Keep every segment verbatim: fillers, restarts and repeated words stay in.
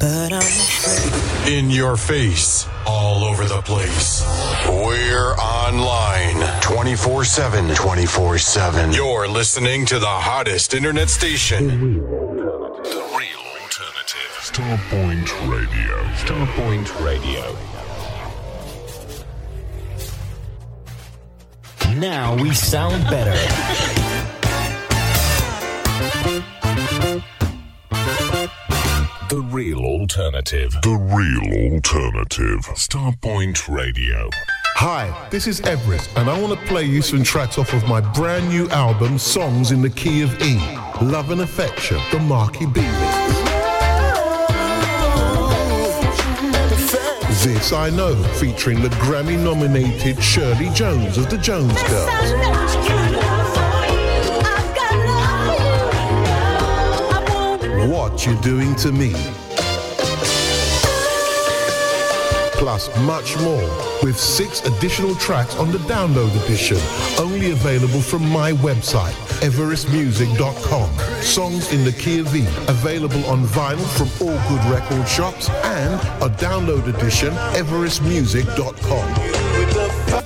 but I'm afraid. In your face, all over the place. We're online twenty-four seven. twenty-four seven. You're listening to the hottest internet station. The real alternative. The real alternative. Starpoint Radio. Starpoint Radio. Now we sound better. The real alternative. The real alternative. Starpoint Radio. Hi, this is Everest, and I want to play you some tracks off of my brand new album, Songs in the Key of E. Love and Affection, the Marky B. This I Know, featuring the Grammy-nominated Shirley Jones of the Jones Girls. You. What You Doing to Me. Plus much more, with six additional tracks on the download edition, only available from my website, everest music dot com. Songs in the Key of E, available on vinyl from all good record shops, and a download edition, everest music dot com.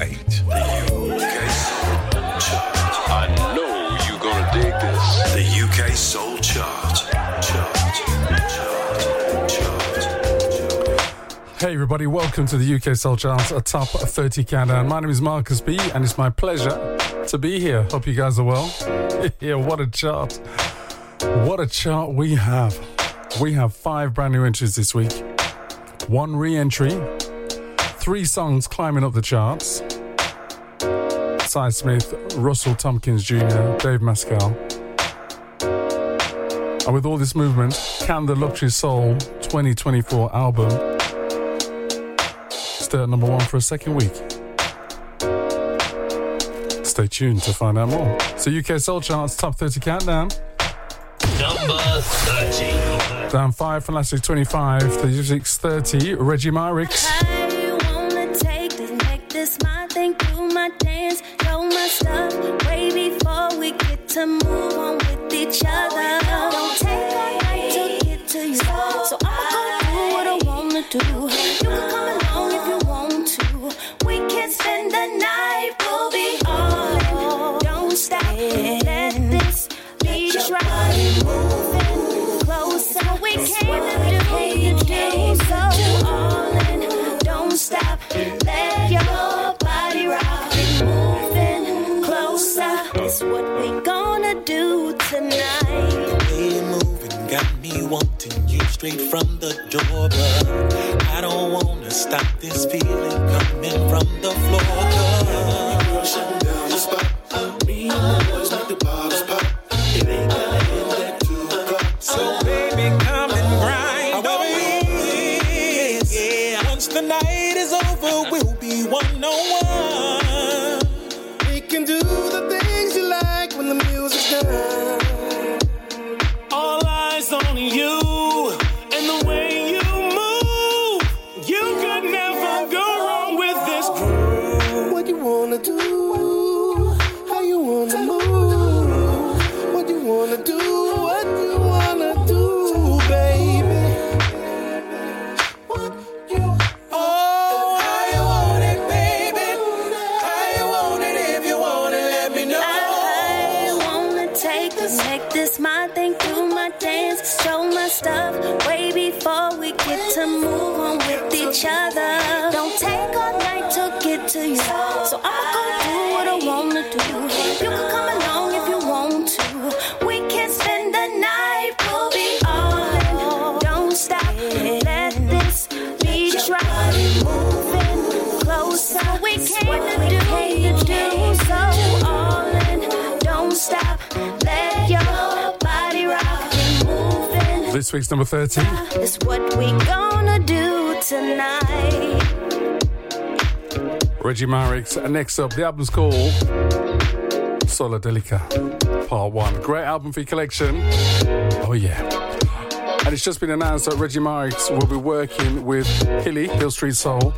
eight. I know you're gonna dig this. The U K Soul Chart. Hey everybody, welcome to the U K Soul Chart, a top thirty countdown. My name is Marcus B, and it's my pleasure to be here. Hope you guys are well. Yeah, what a chart. What a chart we have. We have five brand new entries this week. One re-entry. Three songs climbing up the charts. Cy Smith, Russell Tompkins Junior, Dave Mascal. And with all this movement, can the Luxury Soul twenty twenty-four album at number one for a second week? Stay tuned to find out more. So U K Soul Charts Top thirty Countdown. Number thirty. Down five from last week, twenty-five. The music's thirty. Reggie Mirix. How do you wanna take this? Make this my thing, do my dance, know my stuff, way before we get to move on with each other. Don't take all night to get to you, so I'm gonna do what I wanna do. You can come along. We can spend the night, we'll be on. Don't stop, let this be trying. Moving closer, we can do things so on. Don't stop, let your body rock. Moving closer, that's what we gonna do tonight. We're moving, got me wanting you straight from the door, but I don't wanna stop this feeling coming from the floor. Rushing down the spot. Me always like the bottles pop. It ain't nothing that two o'clock. So baby, come and grind on this. Yeah, once the night is over, we'll be one on one. We can do the things you like when the music's done. All eyes on you. Stuff way before we get to move on with each other. Don't take all night to get to you, so I'm gonna do what I wanna do. You can come along if you want to. We can spend the night, we'll be on. Don't stop, let this be tried. Moving closer, we can do what you do, so on. Don't stop, let your body rock. this week's number thirty. It's what we gonna do tonight. Reggie Mirix, and next up, the album's called Solidelica, Part one. Great album for your collection. Oh yeah. And it's just been announced that Reggie Mirix will be working with Hilly, Hill Street Soul,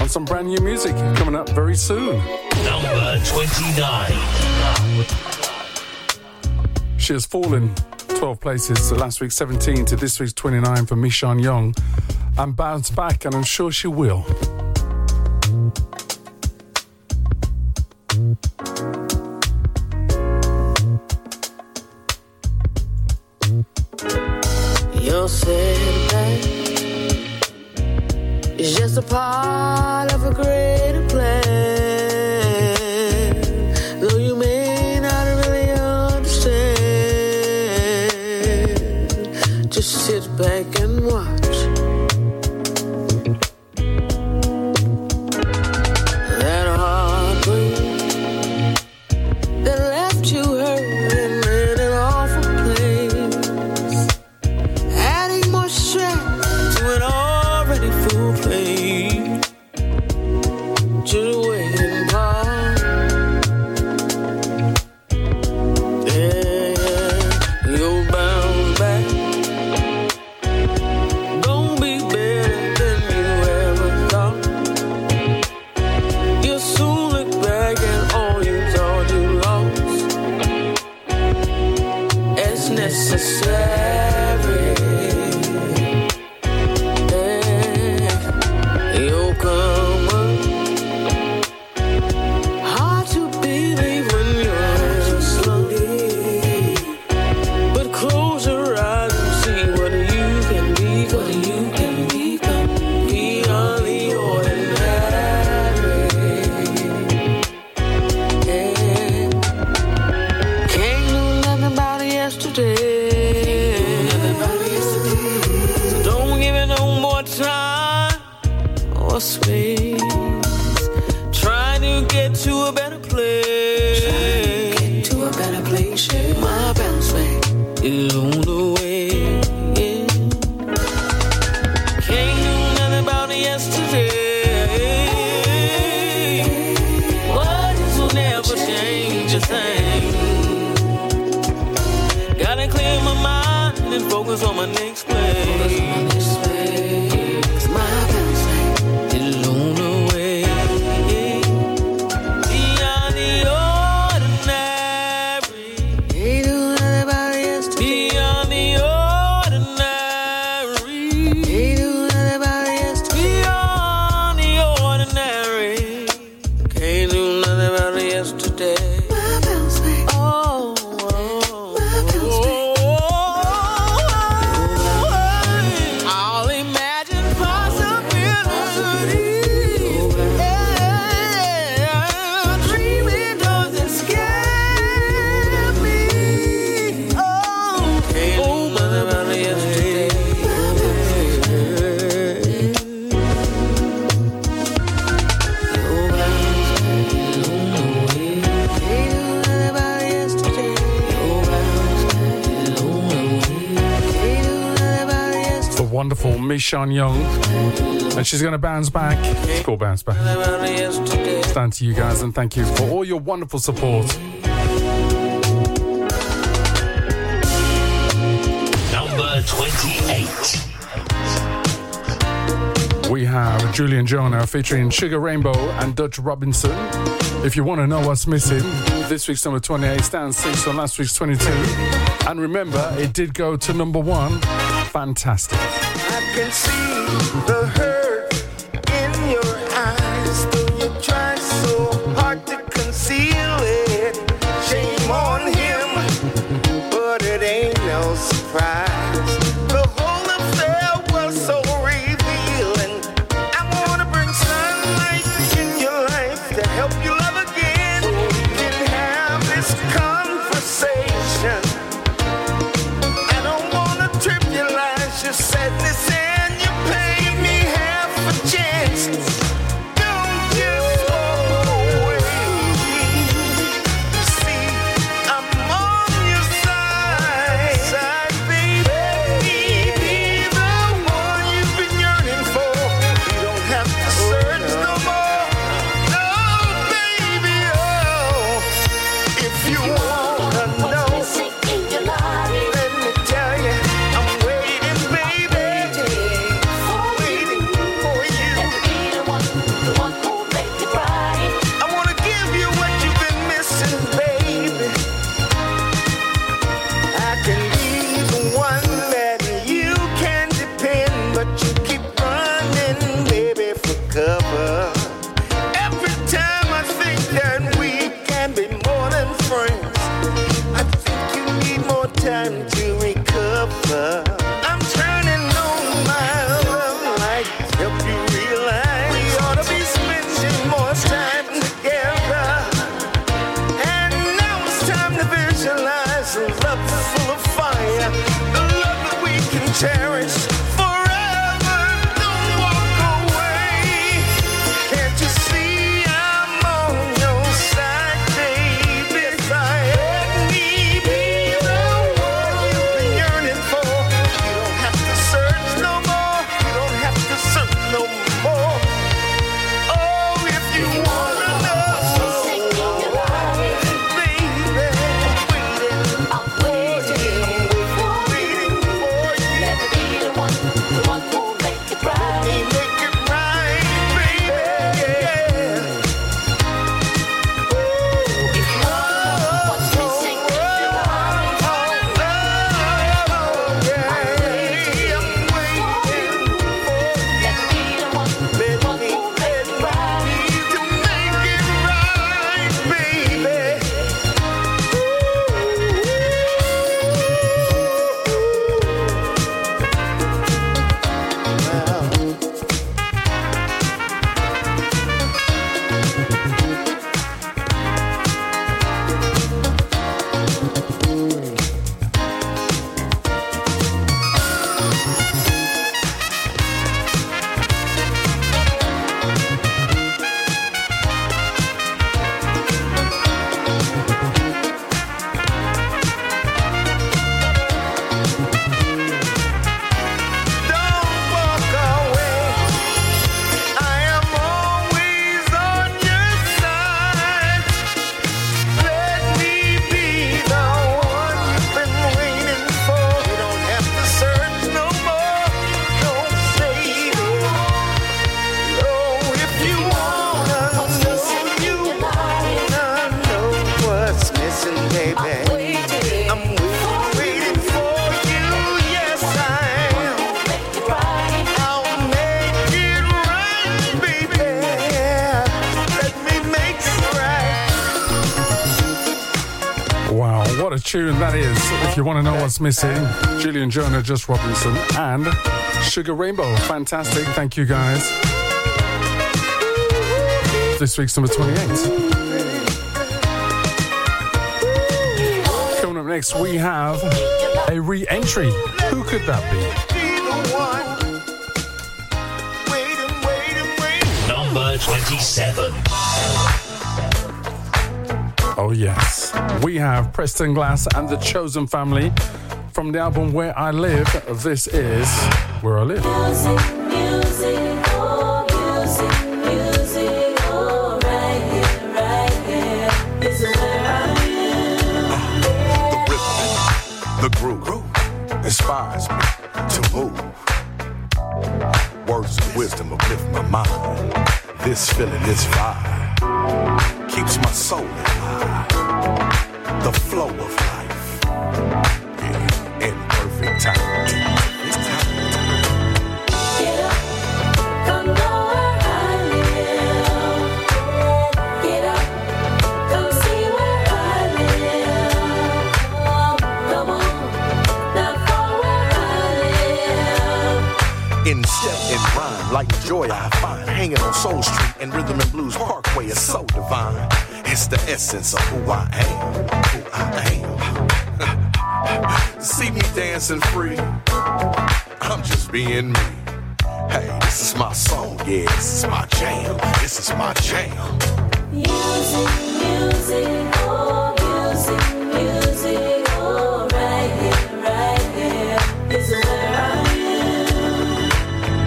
on some brand new music coming up very soon. Number twenty-nine. She has fallen twelve places to last week's seventeen to this week's twenty-nine for Mishon Young, and bounced back, and I'm sure she will. You're saying that it's just a part of a greater plan, though you may not really understand. Just sit back and watch. That heartbreak that left you hurting in an awful place, adding more stress to an already full plate. To the waiting part, yeah, you'll bounce back. Gonna be better than you ever thought. You'll soon look back at all you thought you lost. It's necessary. Wonderful Mishon Young, and she's going to bounce back. It's called Bounce Back. It's down to you guys, and thank you for all your wonderful support. Number twenty-eight. We have Julian Jonah featuring Sugar Rainbow and Dutch Robinson. If you want to know what's missing, this week's number twenty-eight stands six on last week's twenty-two, and remember, it did go to number one. Fantastic. I can see the hurt in your eyes, though you try so hard to conceal it. Shame on him, but it ain't no surprise. The whole affair was so revealing. I wanna bring sunlight in your life to help you love again. We can have this conversation. I don't wanna trip your lies, your sadness and your pain. Me half a chance. Don't you fall away. See, I'm on your side, side baby. time to recover. I'm turning on my love light to help you realize we ought to be spending more time together. And now it's time to visualize a love full of fire, a love that we can cherish forever. Don't walk away. Can't you see I'm on your side, baby? If I ever need be the one you've been yearning for, you don't have to search no more. You don't have to search no more. Oh, if you want to know, baby, I'm waiting. I'm waiting for waiting for you. Never be the one, the one who'll make it right. Make it right, baby. Yeah. If you love what's missing in your life, Oh, yeah. I'm waiting for never be the one, the one who'll make it right. you to make it right, baby. Don't walk away. I am always on your side. Let me be the one you've been waiting for. You don't have to search no more. Don't say oh, if you wanna know, you wanna know what's missing, baby. Waiting. I'm waiting, waiting for you. Yes, I am. Make it right. I'll make it right, baby. Let me make it right. Wow, what a tune that is. If you want to know what's missing, Julian Jonah, Just Robinson, and Sugar Rainbow. Fantastic. Thank you, guys. This week's number twenty-eight. Coming up next, we have a re-entry. Who could that be? Be the one. Waiting, waiting, waiting. Number twenty-seven. Oh, yes. We have Preston Glass and The Chosen Family from the album Where I Live. This is Where I Live. The rhythm, the groove inspires me to move. Words of wisdom uplift my mind. This feeling, this vibe keeps my soul alive. The flow of life, yeah, in perfect time. In step and rhyme, like joy I find. Hanging on Soul Street and Rhythm and Blues Parkway is so divine. It's the essence of who I am, who I am. See me dancing free, I'm just being me. Hey, this is my song, yeah, this is my jam. This is my jam. Music, music, oh music, music, oh right here, right here. This is where I am.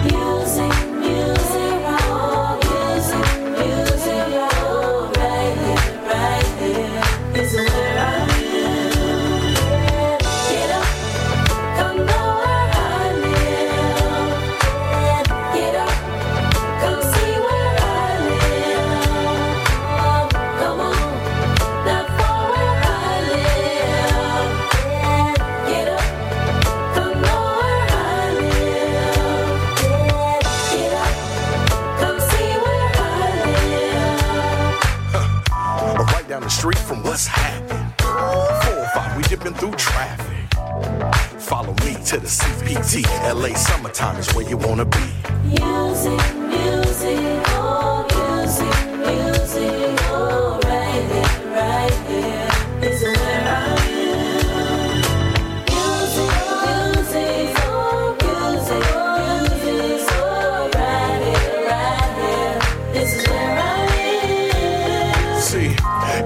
Music, music, oh music, music, oh right here, right here. This is where I am. Get up, come know where I live. Get up, come see where I live. Come on, not far to the C P T. L A summertime is where you wanna be. Music, music, oh music, music, oh right there, right there. It's where I am. Music, music, oh music, oh music, oh right there, right there. This is where I am. See,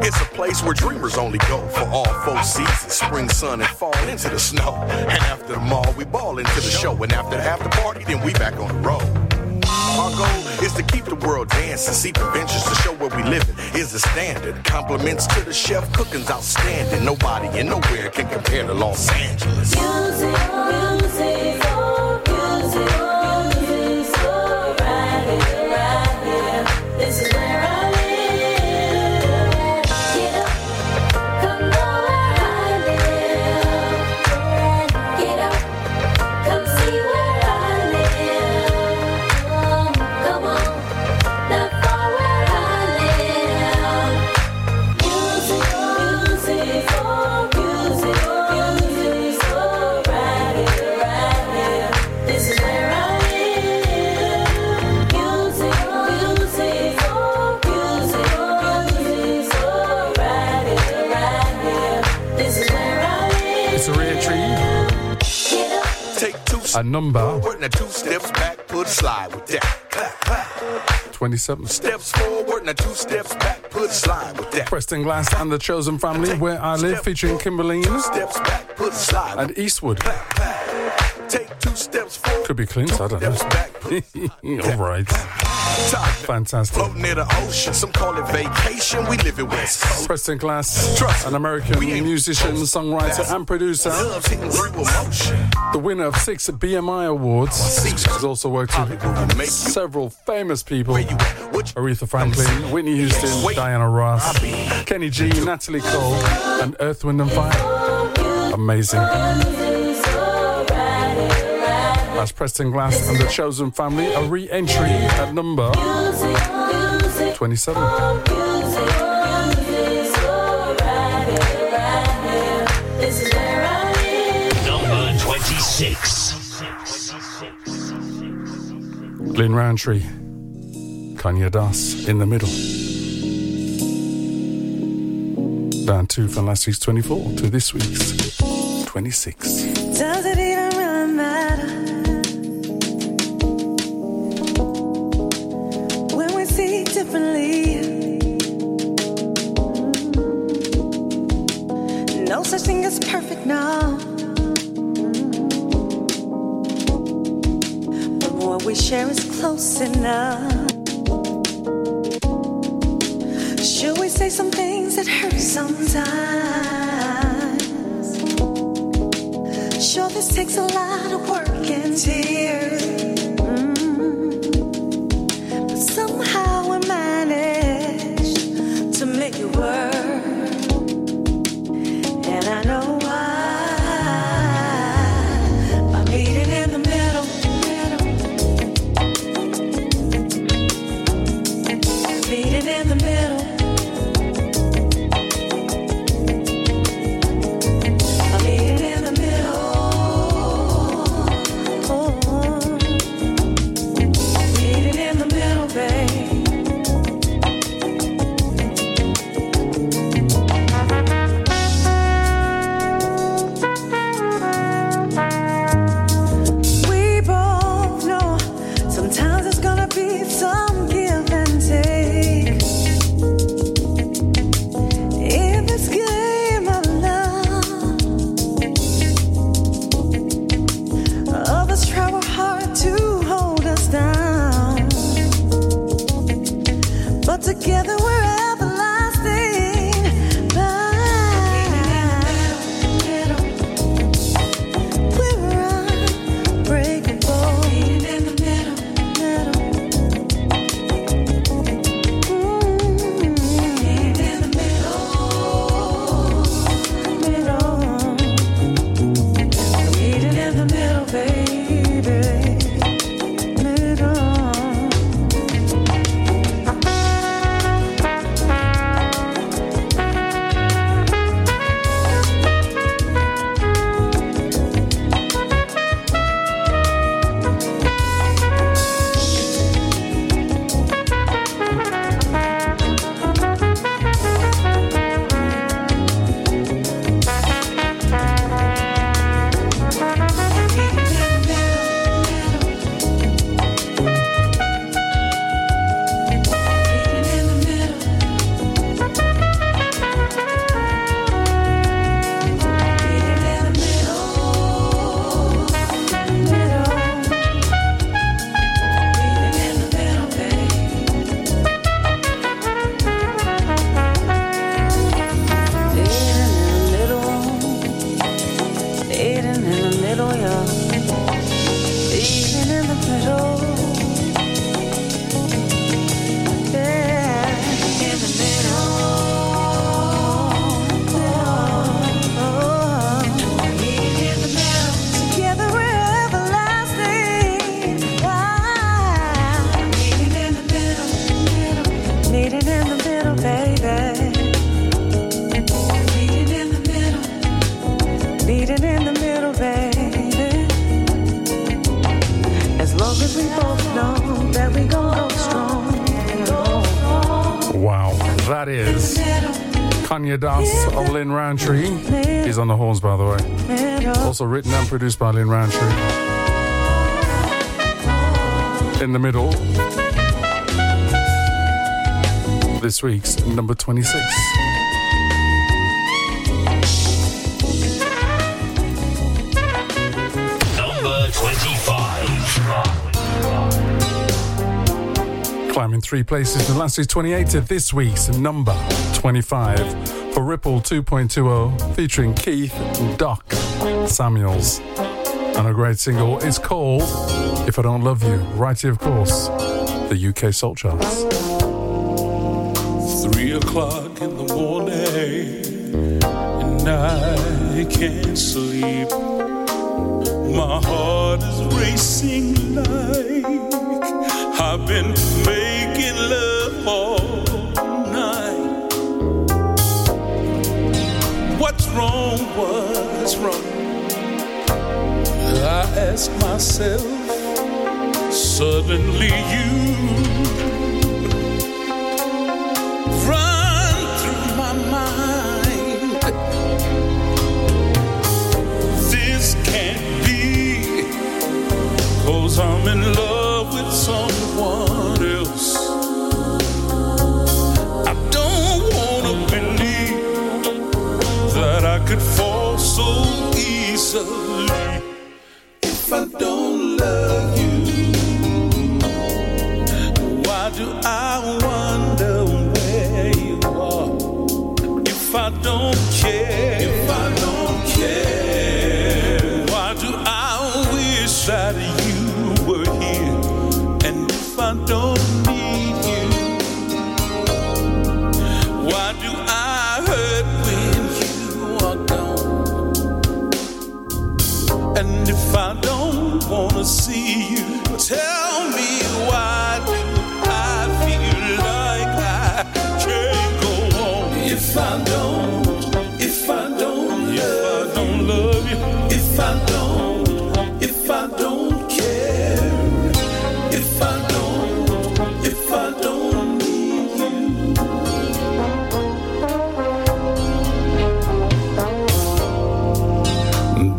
it's a place where dreamers only go for all four seasons, spring, sun, and fall into the snow. And after the mall, we ball into the show. And after the after party, then we back on the road. Our goal is to keep the world dancing, see conventions to show where we living is the standard. Compliments to the chef, cooking's outstanding. Nobody and nowhere can compare to Los Angeles. Music, music, oh, music, oh, music, oh, right here, right here. This is where I a number two steps back, put slide with that. twenty-seven steps forward and two steps back, put slide with that. Preston Glass and The Chosen Family, Where I Live, featuring Kimberly and Eastwood. Take two steps forward. Could be Clint, I don't know. All right. Fantastic. Floating near the ocean, some call it vacation. We live in West Coast. Preston Glass, an American musician, songwriter, and producer. The winner of six B M I awards. She's also worked with several famous people: Aretha Franklin, Whitney Houston, Diana Ross, Kenny G, Natalie Cole, and Earth, Wind and Fire. Amazing. That's Preston Glass and The Chosen Family, a re-entry at number twenty-seven. Number twenty-six. Lynn Roundtree, Kanya Das, In the Middle. Down two from last week's twenty-four to this week's twenty-six. Does it even really matter? No such thing as perfect now, but what we share is close enough. Should we say some things that hurt sometimes? Sure, this takes a lot of work and tears, mm-hmm. But somehow I managed to make it work. I know why. I'm meeting in the middle. Meeting in the middle. I'm meeting in the middle. Oh. Meeting in the middle, babe. Together we're everlasting. But we're unbreakable. Meeting in the middle. Meeting in the middle. Meeting in the middle, baby. Middle. That is Kanye Das of Lynn Roundtree. He's on the horns, by the way. Also written and produced by Lynn Roundtree. In the middle, this week's number twenty-six. Climbing three places from last week's twenty-eight to this week's number twenty-five for Ripple two point two oh featuring Keith and Doc Samuels. And a great single is called If I Don't Love You, right here, of course, the U K Soul Charts. Three o'clock in the morning and I can't sleep. My heart is racing like I've been making love all night. What's wrong? What's wrong? I ask myself. Suddenly you run through my mind. This can't be, 'cause I'm in love with someone else. I don't wanna believe that I could fall so easily. If I don't love you, why do I wonder where you are? If I don't care, if I don't care, why do I wish that you? I don't need you. Why do I hurt when you are gone? And if I don't wanna see you, tell me why do I feel like I can't go on? If I don't, if I don't love, if I don't love you, if I don't, if I don't care, if I don't.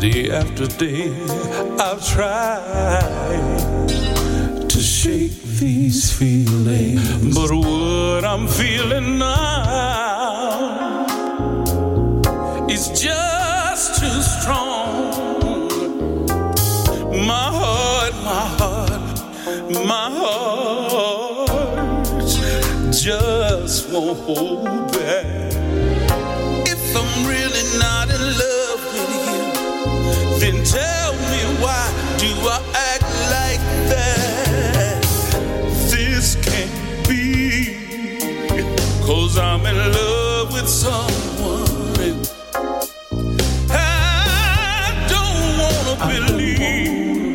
Day after day, I've tried to shake these feelings, but what I'm feeling now is just too strong. My heart, my heart, my heart just won't hold back. If I'm really not in love, then tell me why do I act like that? This can't be, 'cause I'm in love with someone. I don't wanna I believe, don't wanna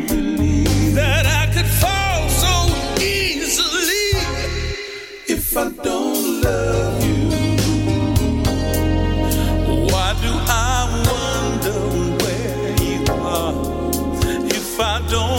believe that I could fall so easily. If I don't love you, why do I wonder? If I don't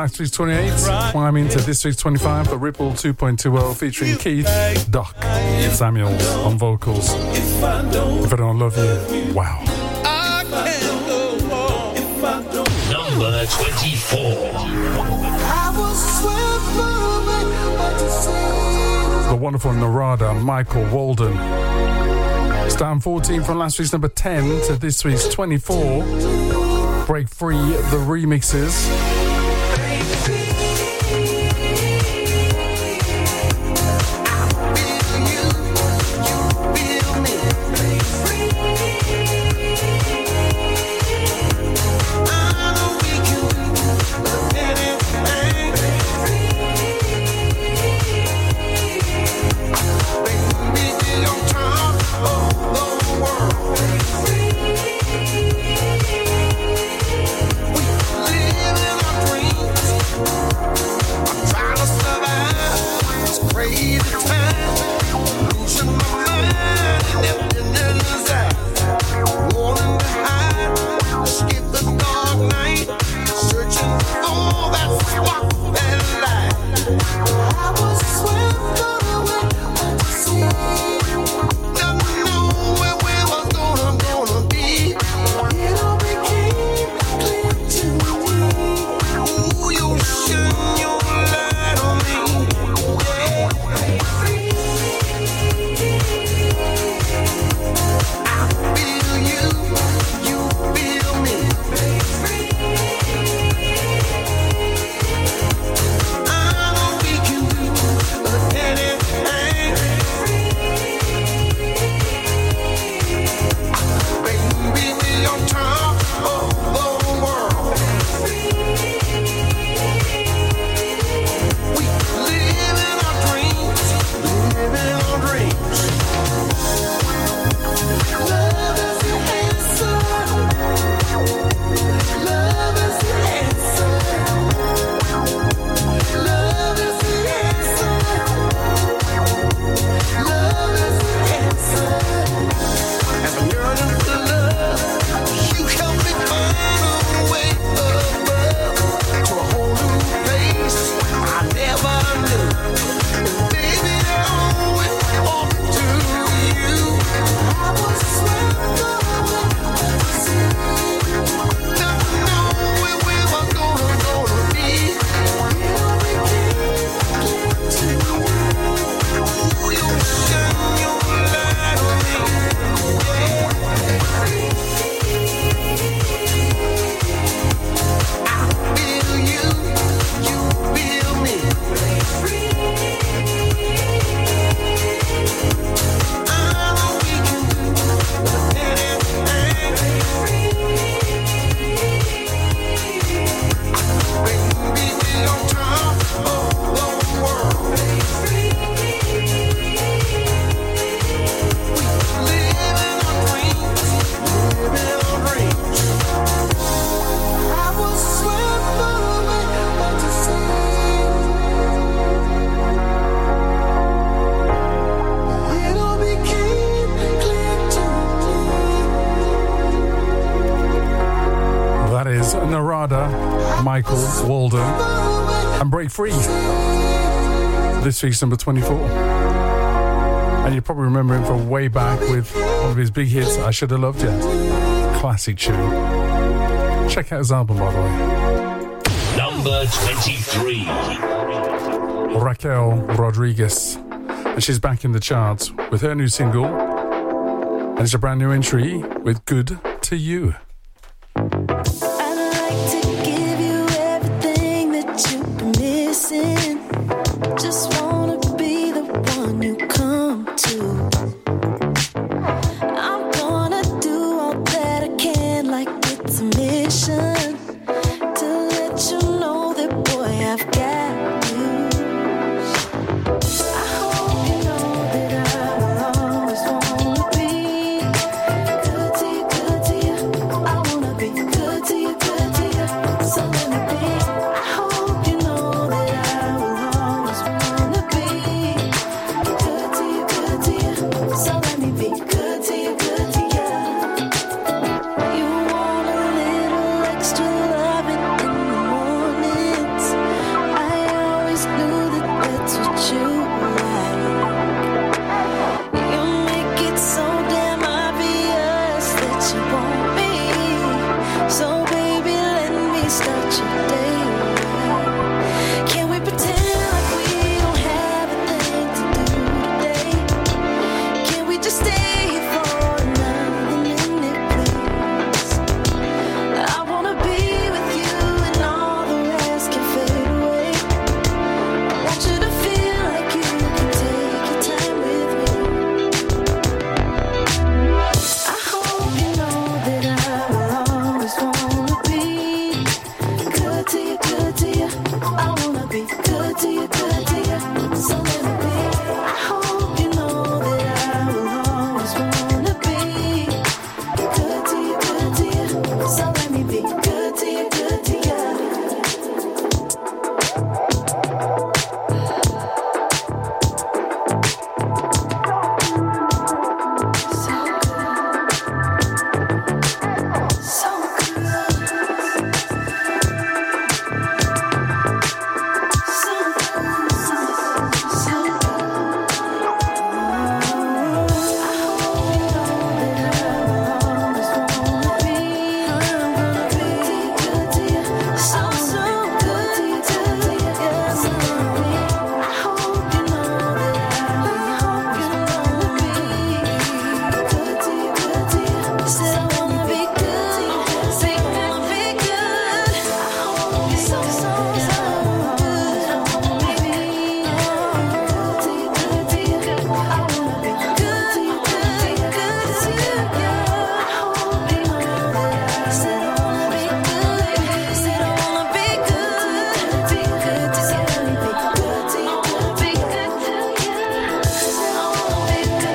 last week's twenty-eight, climbing to this week's twenty-five for Ripple two point two zero featuring Keith, Doc Samuels on vocals. If I Don't Love You, wow. Number twenty-four. I was the wonderful Narada, Michael Walden. It's down fourteen from last week's number ten to this week's twenty-four. Break free the remixes. Michael Walden and Break Free, this week's number twenty-four. And you probably remember him from way back with one of his big hits, I Should Have Loved You, classic tune. Check out his album, by the way. Number twenty-three, Raquel Rodriguez, and she's back in the charts with her new single, and it's a brand new entry with Good to You.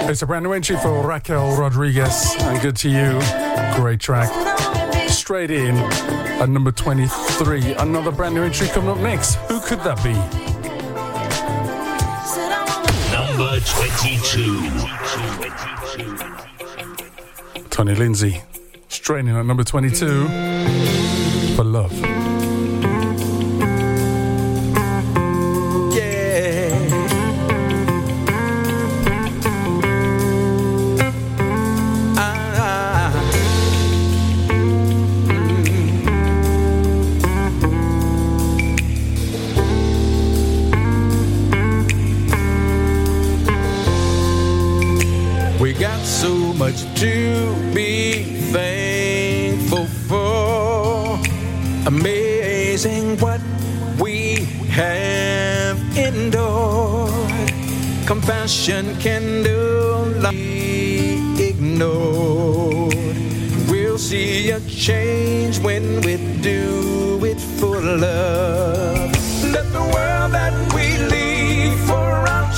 It's a brand new entry for Raquel Rodriguez and Good to You. Great track. Straight in at number twenty-three. Another brand new entry coming up next. Who could that be? Number twenty-two. Tony Lindsay. Straight in at number twenty-two for Love. So much to be thankful for. Amazing what we have endured. Compassion can no longer be ignored. We'll see a change when we do it for love. Let the world that we leave for our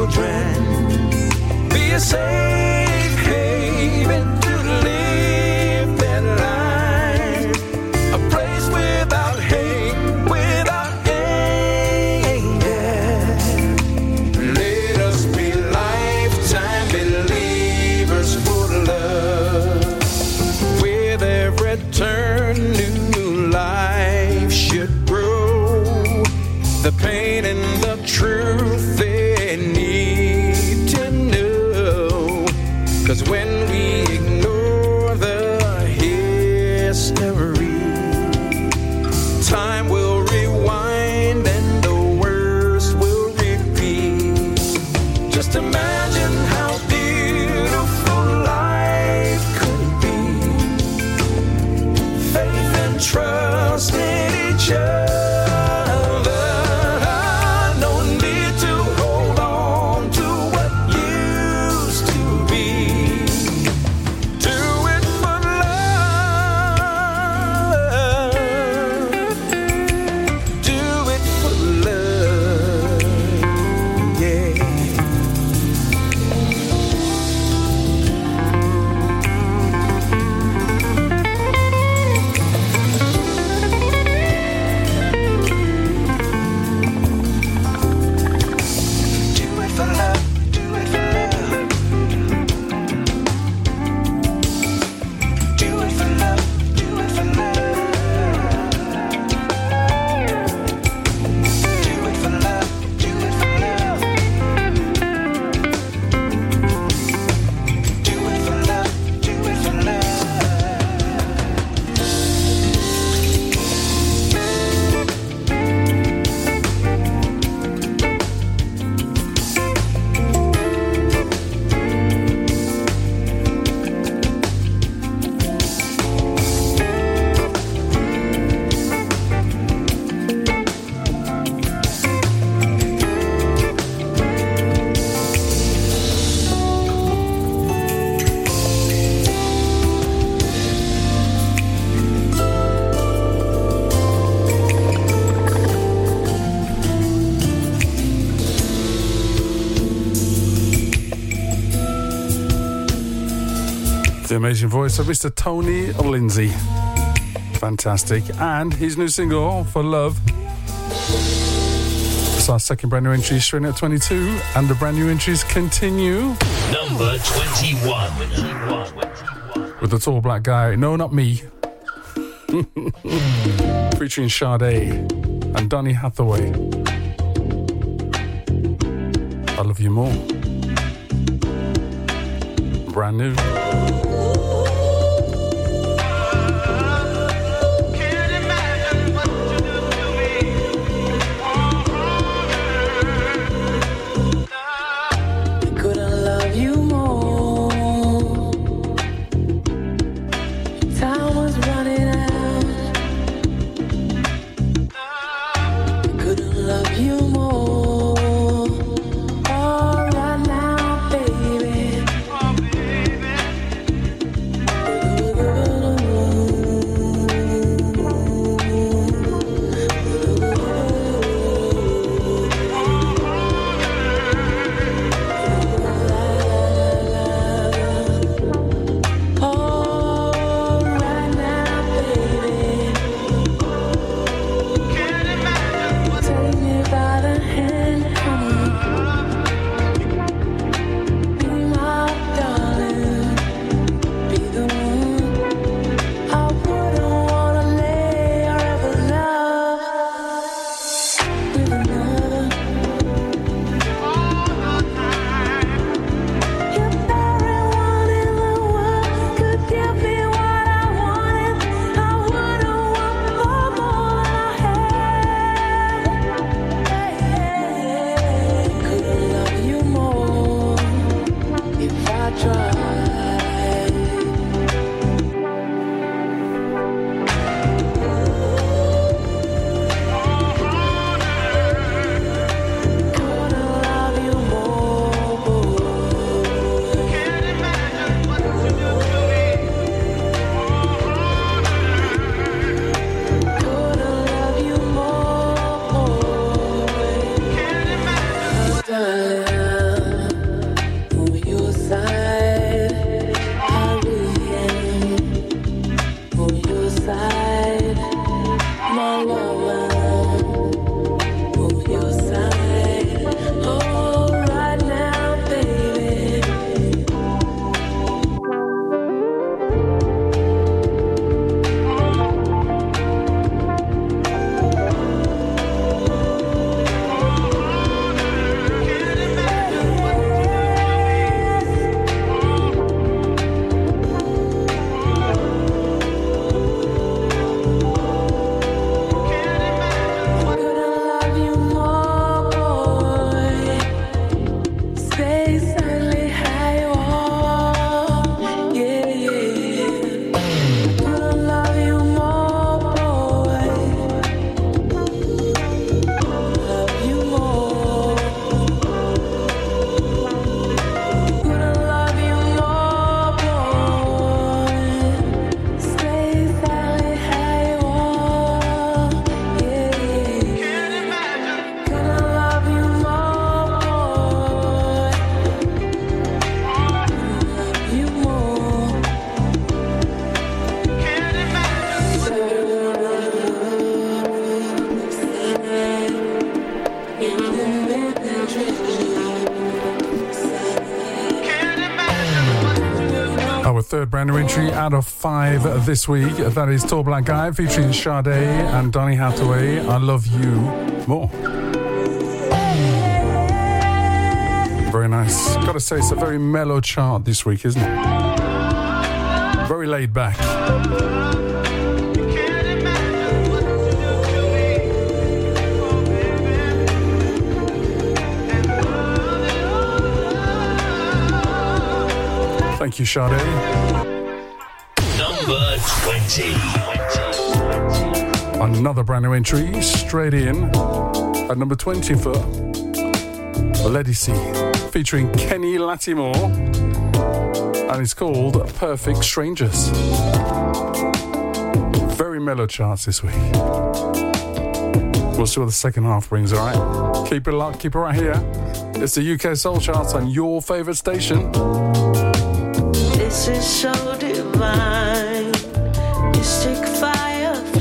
children a safe haven to live their life, a place without hate, without anger. Let us be lifetime believers for love. With every turn, new life should grow. The pain and the truth they need. Cause when we ignore the history, time will rewind and the worst will repeat. Just imagine how beautiful life could be. Faith and trust in each other. Amazing voice of Mister Tony Lindsay. Fantastic. And his new single for Love. It's our second brand new entry, straight at twenty-two, and the brand new entries continue. Number twenty-one. With the tall black guy, no, not me. Featuring Sade and Donny Hathaway. I Love You More. Brand new. third brand new entry out of five this week. That is Tall Black Guy featuring Sade and Donny Hathaway. I love you more. Very nice. Gotta say, it's a very mellow chart this week, isn't it? Very laid back. Thank you, Sade. Number twenty. Another brand new entry, straight in at number twenty for Lady C, featuring Kenny Latimore, and it's called Perfect Strangers. Very mellow charts this week. We'll see what the second half brings, all right? Keep it locked, keep it right here. It's the U K Soul Charts on your favourite station. This is so divine. Mystic fireflies,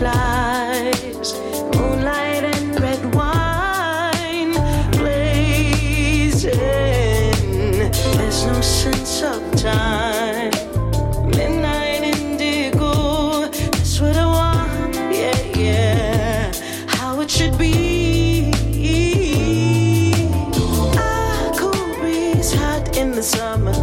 moonlight and red wine blazing. There's no sense of time. Midnight indigo, that's what I want. Yeah, yeah, how it should be. Ah, cool breeze, hot in the summer.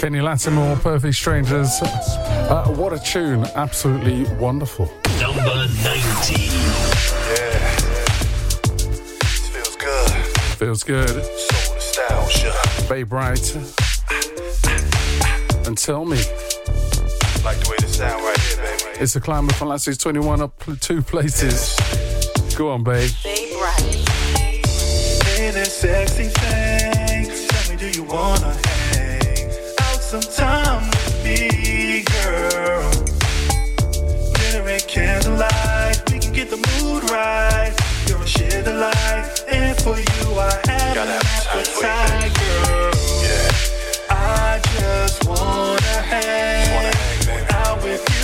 Kenny Latimore, Perfect Strangers. Uh, what a tune. Absolutely wonderful. Number nineteen. Yeah. Feels good. Feels good. Soul nostalgia. Babe Bright. And Tell Me. Like the way this sound right here, baby. It's a climber from last year's twenty-one up two places. Yes. Go on, babe. Babe Bright. Sexy things. Tell me, do you wanna hang out sometime with me, girl? Dinner and candlelight, we can get the mood right. You're a shit alight, and for you I have an appetite, girl. Yeah. I just wanna hang, wanna hang out with you.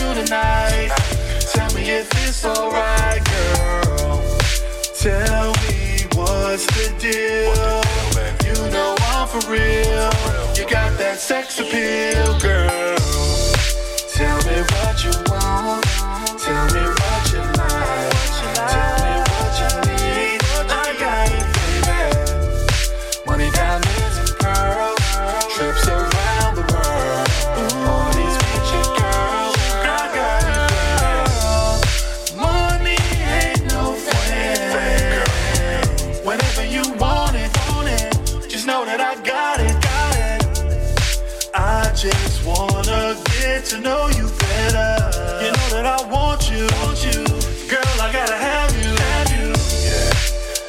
get to know you better. You know that I want you, want you. Girl, I gotta have you, have you. Yeah.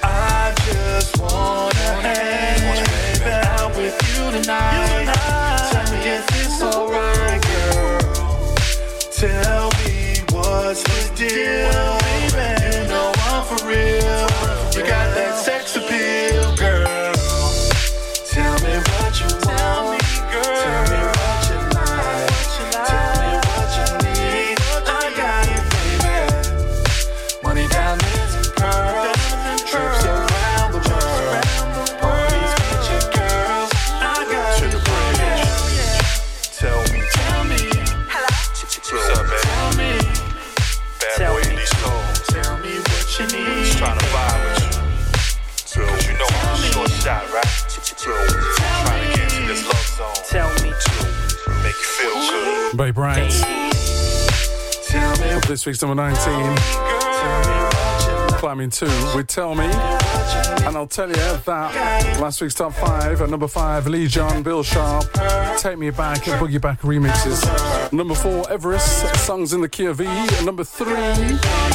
I just wanna hang out with you tonight. You and I. Tell me if it's alright, girl. Tell me what's the deal. For real, you got that sex appeal, girl. Tell me what you want, girl. Tell me what you like. Tell me what you need. I got it, baby. Money, diamonds, and pearls, trips around the world. All these picture girls, I got it, baby. Tell me, tell me, hello, what's up, baby? Tell me, bad boy in these clothes. Tell me what. Just trying to vibe with you. Cause you know I'm a short shot, right? Trying to get to this love zone. Tell me to make you feel good. Babe Bright. Up this week's number nineteen. Climbing two with Tell Me. And I'll tell you that last week's top five at number five, Lee John, Bill Sharp, Take Me Back and Boogie Back remixes. Number four, Everest, Songs in the Key of E. And number three,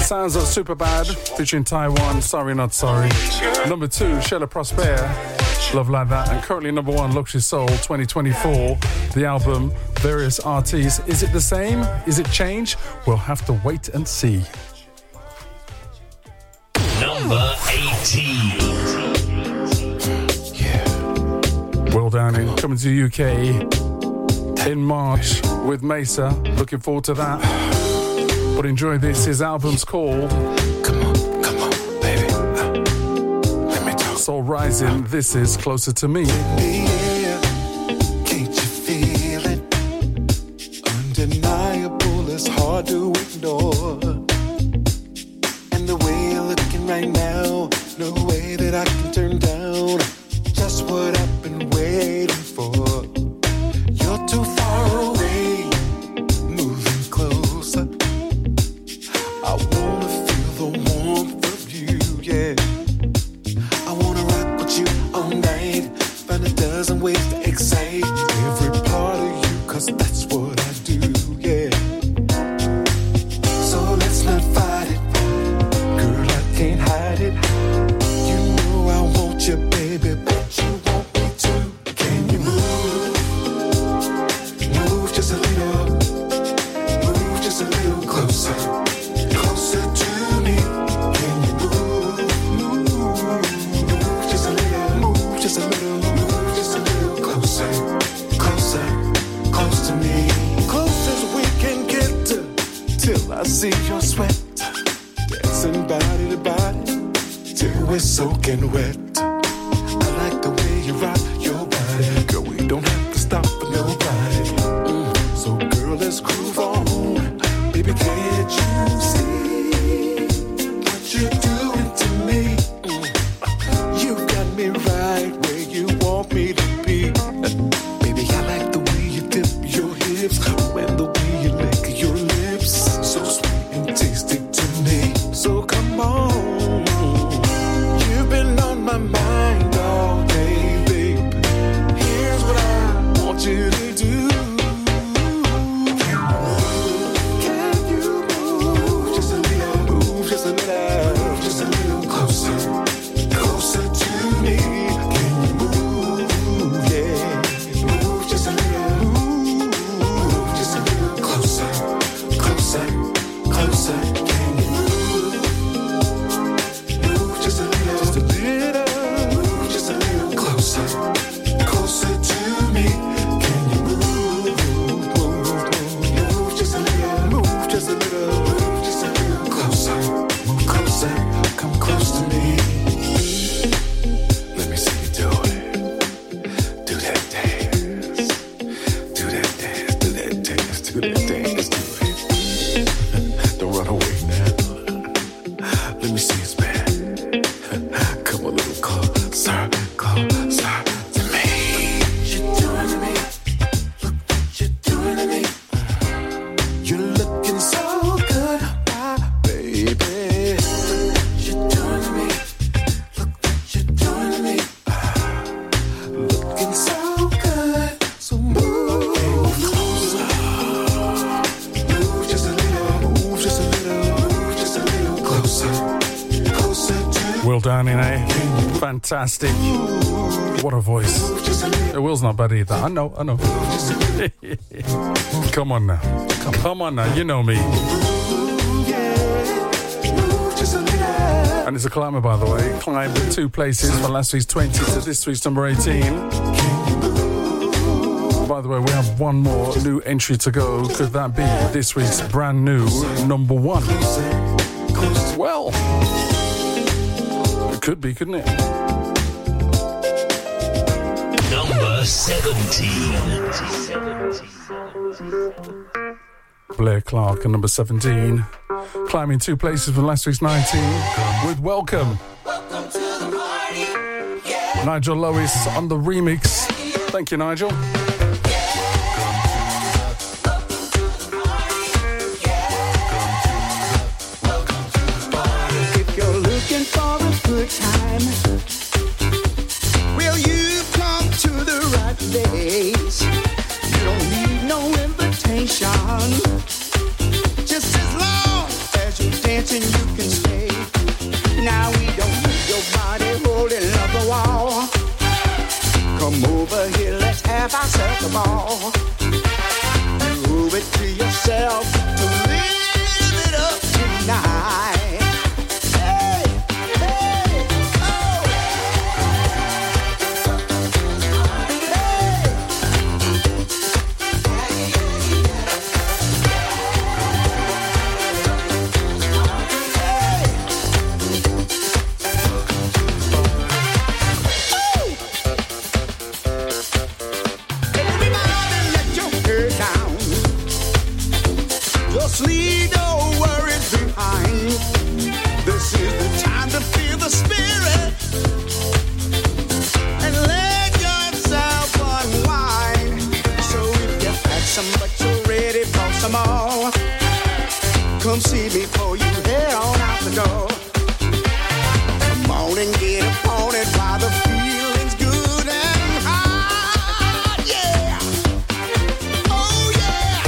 Sounds of Superbad, featuring Taiwan, Sorry Not Sorry. Number two, Sheila Prosper, Love Like That. And currently number one, Luxury Soul twenty twenty-four, the album, various artists. Is it the same? Is it changed? We'll have to wait and see. Number eighteen. Yeah. Will Downing coming to the U K in March with Mesa. Looking forward to that. But enjoy this. His album's called Come On, Come On, Baby. Uh, let me talk. Soul Rising. This is Closer to Me. Can't you feel it? Undeniable, it's hard to ignore. Right now, no way that I can turn down just what I've been waiting for. You're too far away, moving closer. I wanna feel the warmth of you, yeah. I wanna rock with you all night, find a dozen ways to excite every part of you, cause that's what I do, yeah. So let's not fight it. Can't hide it. You know I want you, baby, but you want me too. Can you move? Move just a little. Move just a little closer. Closer to me. Can you move? Move. Move just a little. Move just a little. Move just a little closer. Closer. Close to me. Close as we can get to. Till I see your sweat. Dancing body to body till we're soaking wet. I like the way you rock your body. Girl, we don't have to stop for nobody. Mm. So girl, let's groove on. Baby, can't you see what you're doing to me? Mm. You got me right where you want me to be. Baby, I like the way you dip your hips and the way you lick your lips. So sweet and tasty. So come on, you've been on my mind. Well done, eh? Fantastic. What a voice. The Will's not bad either. I know, I know. Come on now. Come on now, you know me. And it's a climber, by the way. Climbed two places from last week's twenty to this week's number eighteen. By the way, we have one more new entry to go. Could that be this week's brand new number one? Well, it could be, couldn't it? Number seventeen. Blair Clark at number seventeen. Climbing two places from last week's nineteen with Welcome. Welcome to the party. Yeah. Nigel Lois on the remix. Thank you, Nigel. Time. Well, you've come to the right place. You don't need no invitation. Just as long as you're dancing, you can stay. Now we don't need your body rolling up a wall. Come over here, let's have ourselves a ball. Prove it to yourself to live it up tonight. Come see me before you head on out the door. Come on and get appointed while the feeling's good and hot, yeah. Oh, yeah.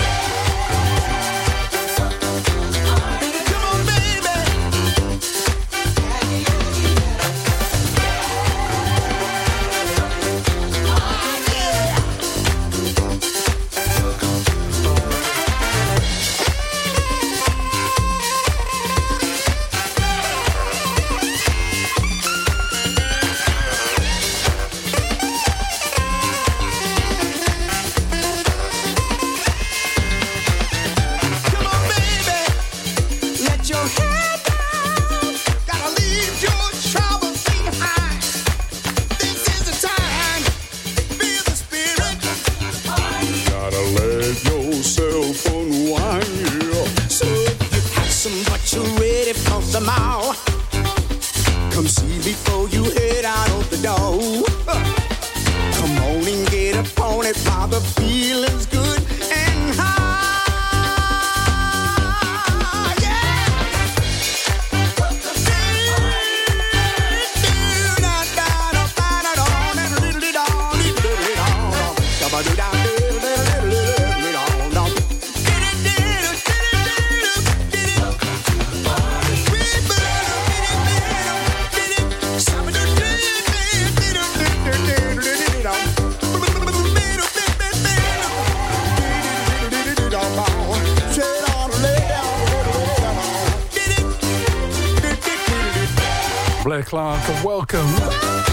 Come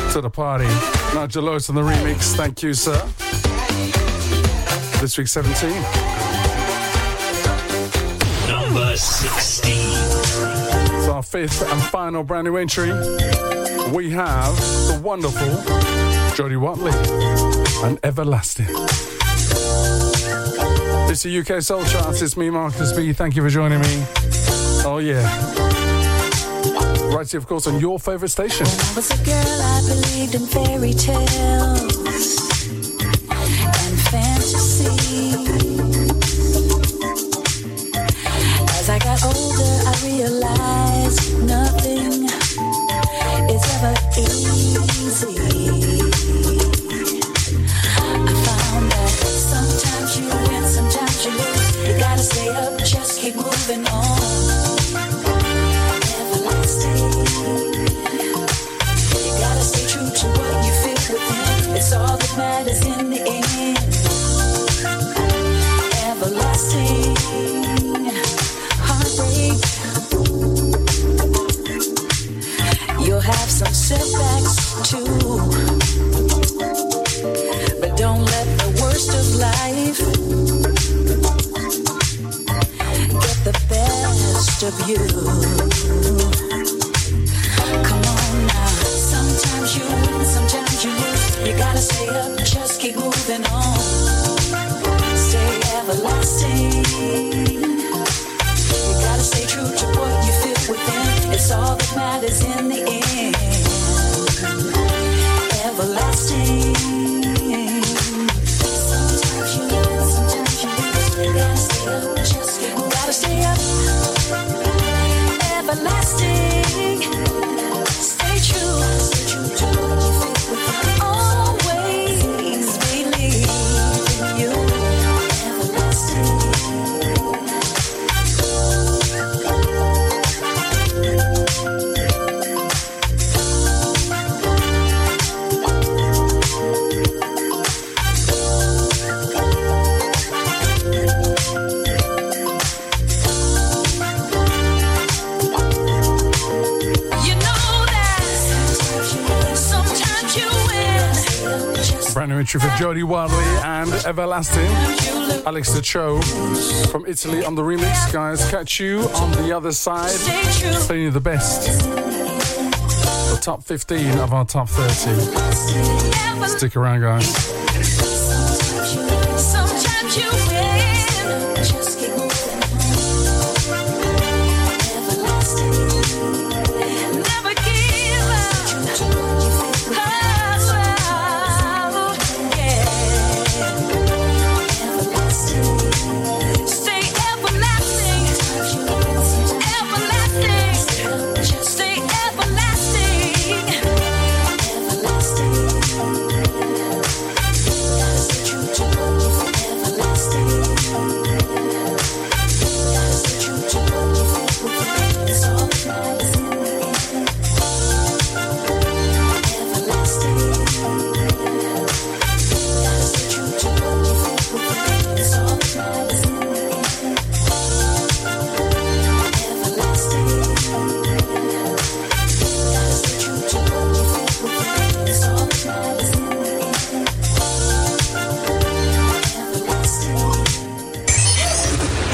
on, party. Nigel Lois on the remix. Thank you, sir. This week's seventeen. Number sixteen. It's our fifth and final brand new entry. We have the wonderful Jody Watley and Everlasting. It's the U K Soul Charts. It's me, Marcus B. Thank you for joining me. Oh, yeah. Right here, of course, on your favourite station. When I was a girl, I believed in fairy tales and fantasy. As I got older, I realized nothing is ever easy. I found that sometimes you win, sometimes you lose. You gotta stay up, just keep moving on. Stay. From Jody Watley and Everlasting, Alex the Cho from Italy on the remix. Guys, catch you on the other side, playing you the best, the top fifteen of our top thirty. Stick around, guys.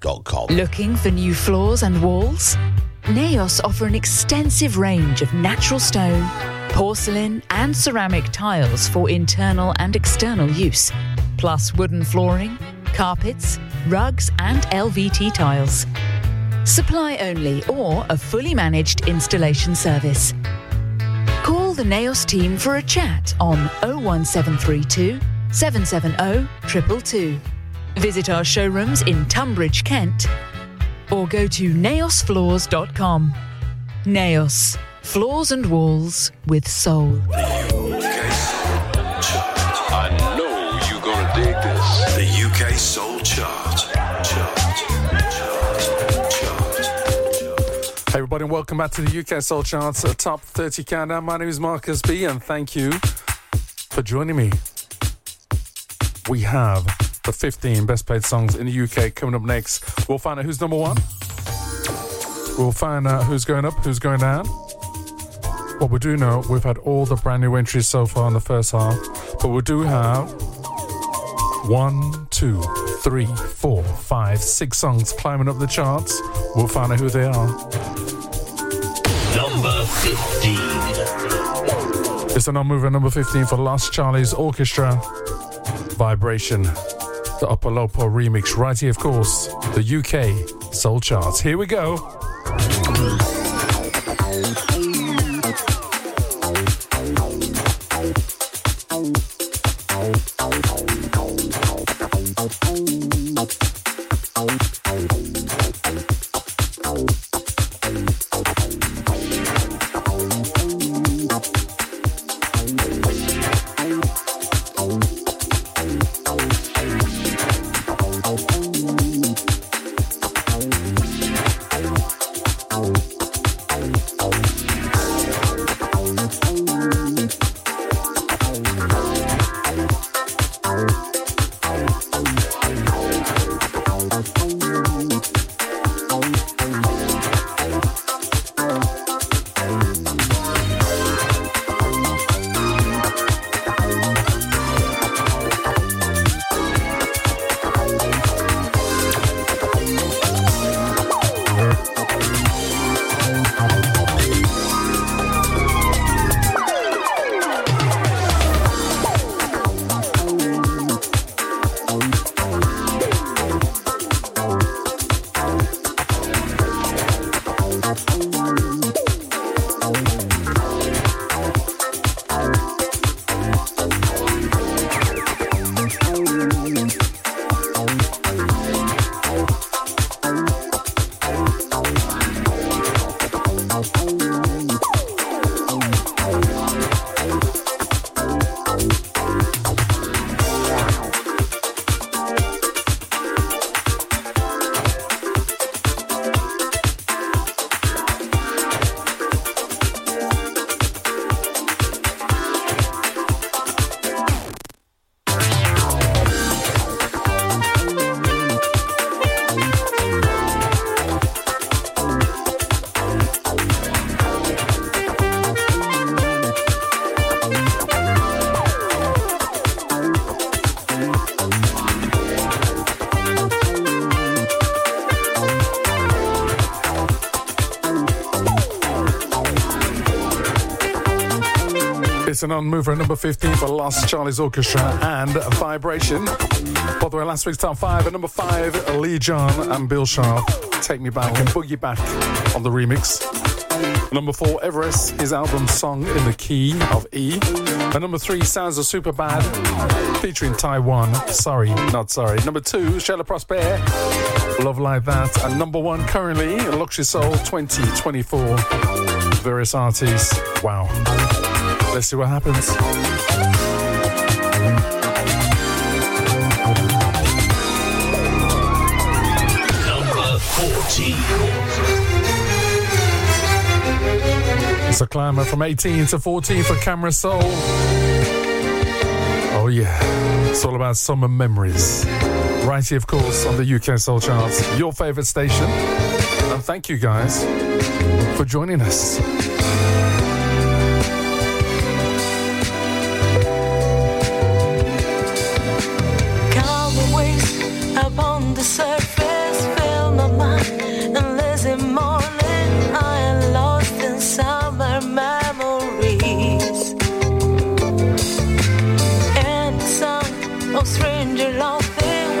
dot com. Looking for new floors and walls? Naos offer an extensive range of natural stone, porcelain and ceramic tiles for internal and external use, plus wooden flooring, carpets, rugs and L V T tiles. Supply only or a fully managed installation service. Call the Naos team for a chat on oh one seven three two, seven seven oh, two two two. Visit our showrooms in Tunbridge, Kent, or go to naos floors dot com. Naos, floors and walls with soul. The U K Soul Chart. I know you're gonna dig this. The U K Soul Chart. Chart. Chart. Chart. Hey everybody, and welcome back to the U K Soul Charts, a top thirty countdown. My name is Marcus B, and thank you for joining me. We have the fifteen best played songs in the U K coming up next. We'll find out who's number one. We'll find out who's going up, who's going down. What we do know, we've had all the brand new entries so far in the first half, but we do have one, two, three, four, five, six songs climbing up the charts. We'll find out who they are. Number fifteen. It's a non-mover at number fifteen for Lost Charlie's Orchestra. Vibration. The Upper Lopo remix, right here, of course, the U K Soul Charts. Here we go. and on mover at number fifteen for Lost Charlie's Orchestra and Vibration. By the way, last week's top five at number five, Lee John and Bill Sharp, Take Me Back and Boogie Back on the remix. Number four, Everest, his album Song in the Key of E. And number three, Sounds of Superbad, featuring Taiwan. Sorry, not sorry. Number two, Sheila Prosper, Love Like That. And number one currently, Luxury Soul twenty twenty-four. Various artists. Wow. Let's see what happens. It's a climber from eighteen to fourteen for Camera Soul. Oh yeah, it's all about summer memories. Right here, of course, on the U K Soul Charts, your favourite station. And thank you guys for joining us. Cowboys up on the surface, fill my mind. Unless in morning I am lost in summer memories, and the sound of stranger love. I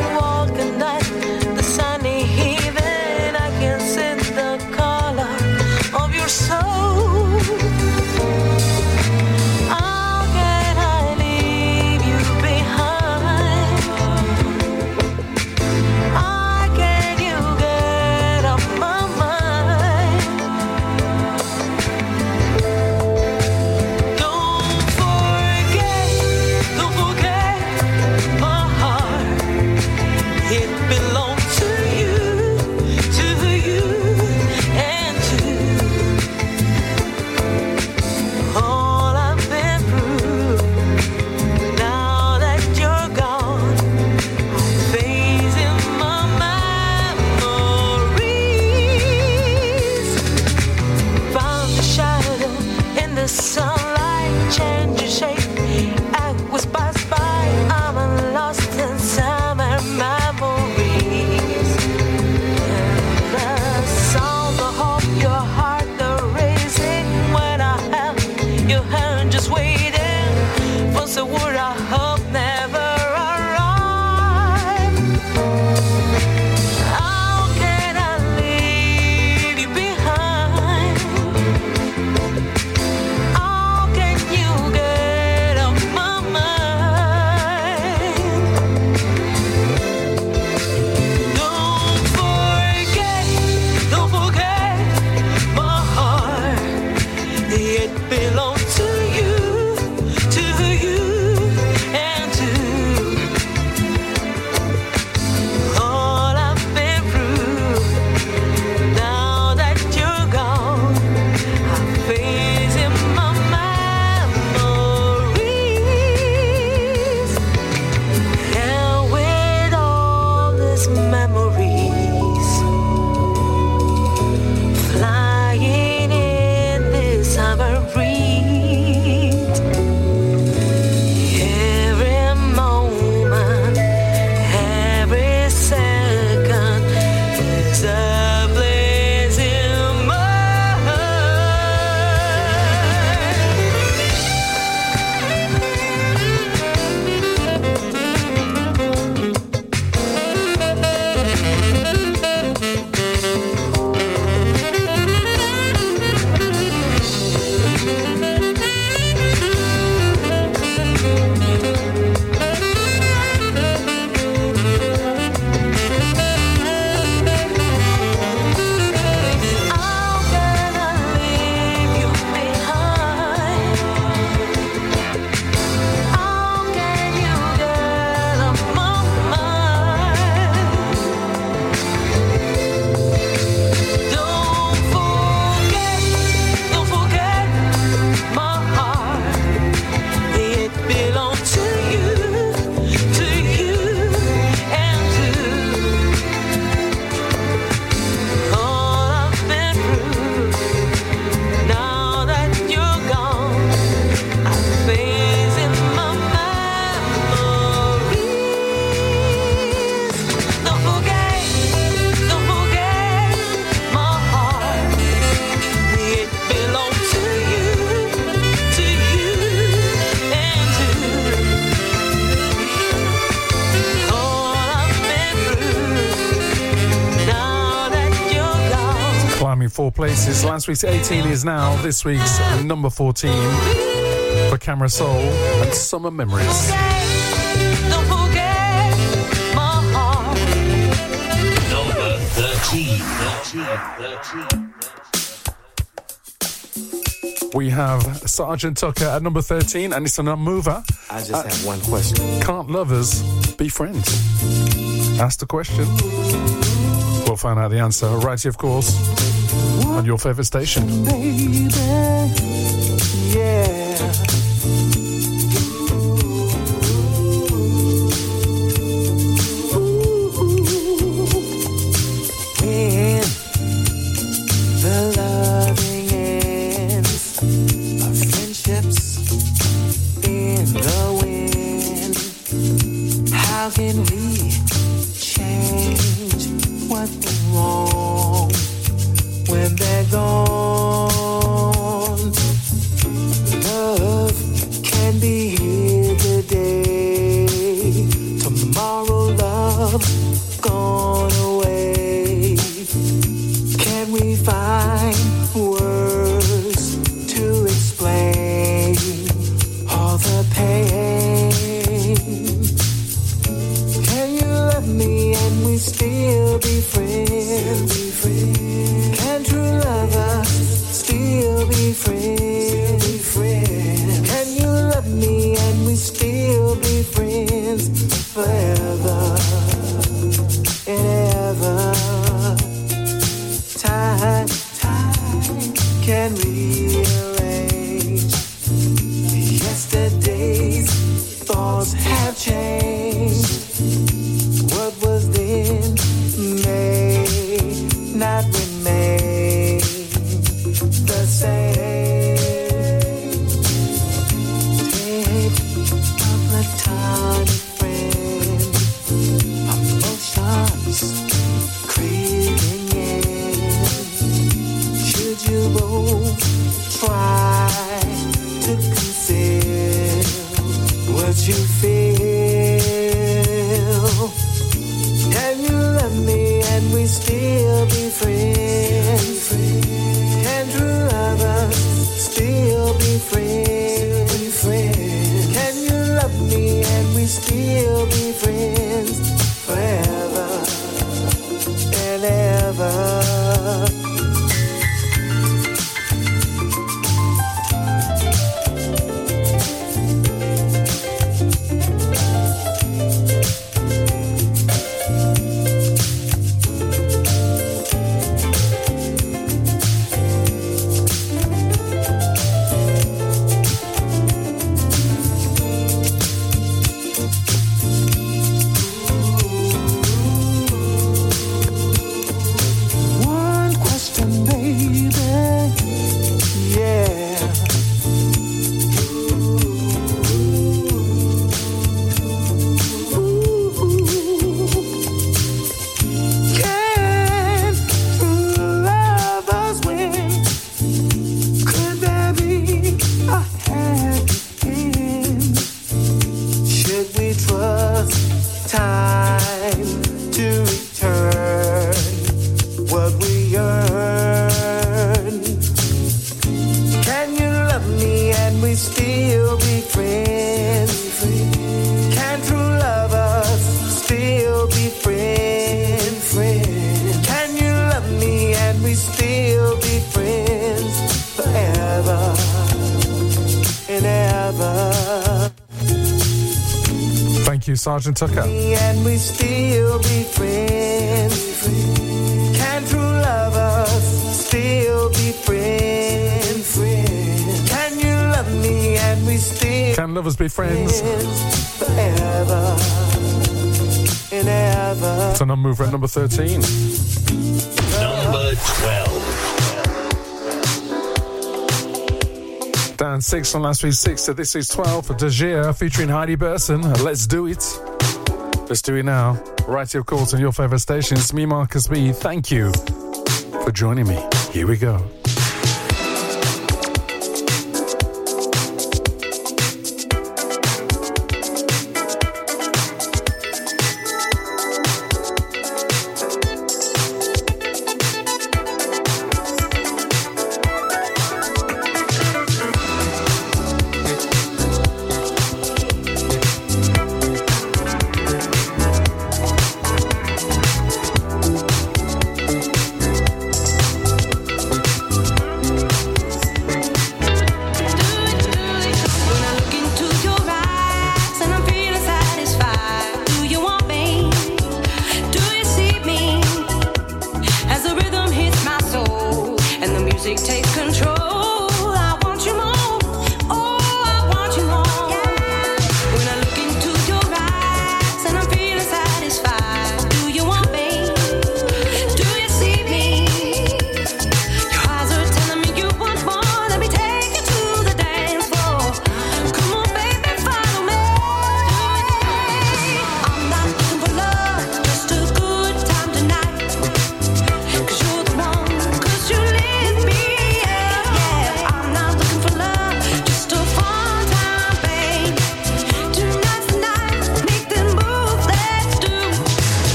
climb you four places. Last week's eighteen is now this week's number fourteen for Camera Soul and Summer Memories. Number thirteen. We have Sergeant Tucker at number thirteen, and it's an unmover. I just have one question. Can't lovers be friends? Ask the question. We'll find out the answer right here, of course, on your favourite station. Baby, yeah. How can we change what's wrong when they're gone? Love can be here today, tomorrow love gone away. Can we find words to explain all the pain? Me and we still be friends. Still be friends. Can true lovers still be friends? Still be friends. Can you love me and we still be friends forever and ever? Time, time can rearrange. Yesterday's thoughts have changed. Was then may not remain the same. Take a platonic friend, emotions creeping in. Should you both try to conceal what you feel? Can you love me and we still be friends? Can true lovers still be friends? Can you love me and we still be friends forever and ever? Sergeant Tucker. And we still be friends. Can true lovers still be friends? Can you love me and we still? Can lovers be friends? Forever and ever. It's an unmover at number thirteen. Number twelve. Down six on last week's six, so this is twelve for Dajir featuring Heidi Burson. Let's do it. Let's do it now. Right to your calls on your favourite station. It's me, Marcus B. Thank you for joining me. Here we go.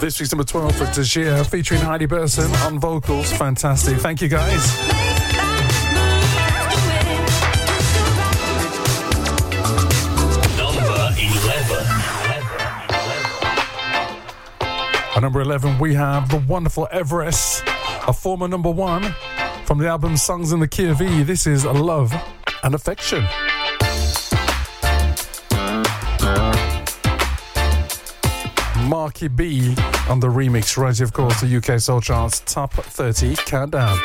This week's number twelve for Tajir, featuring Heidi Burson on vocals. Fantastic. Thank you, guys. Number eleven. At number eleven, we have the wonderful Everest, a former number one from the album Songs in the Key of E. This is Love and Affection. Marky B on the remix, right, of course, the U K Soul Charts Top thirty Countdown.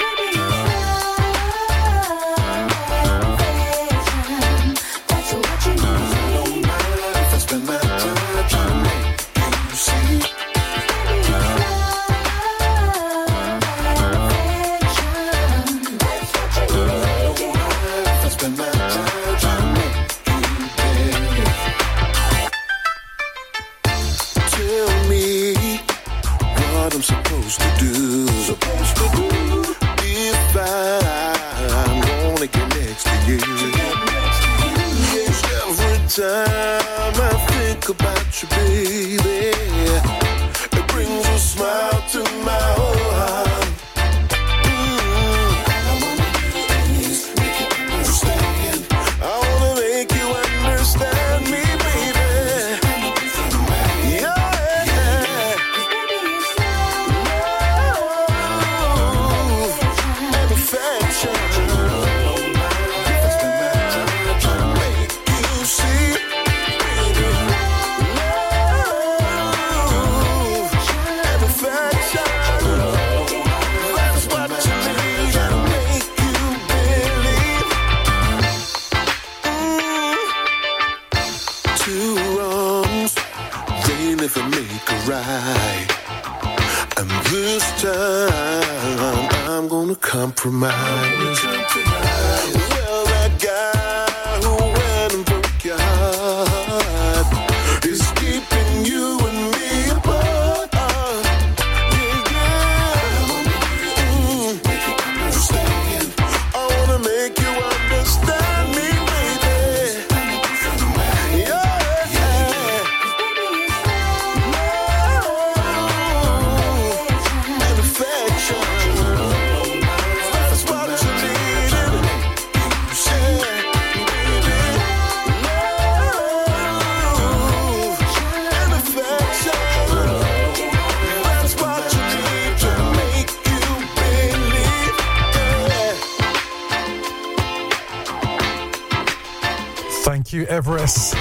you, Everest.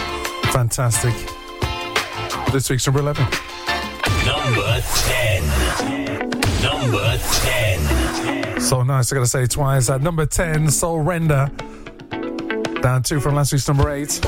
Fantastic. This week's number eleven. Number ten. Number ten. So nice, I gotta say it twice. At number ten, Soul Render. Down two from last week's number eight.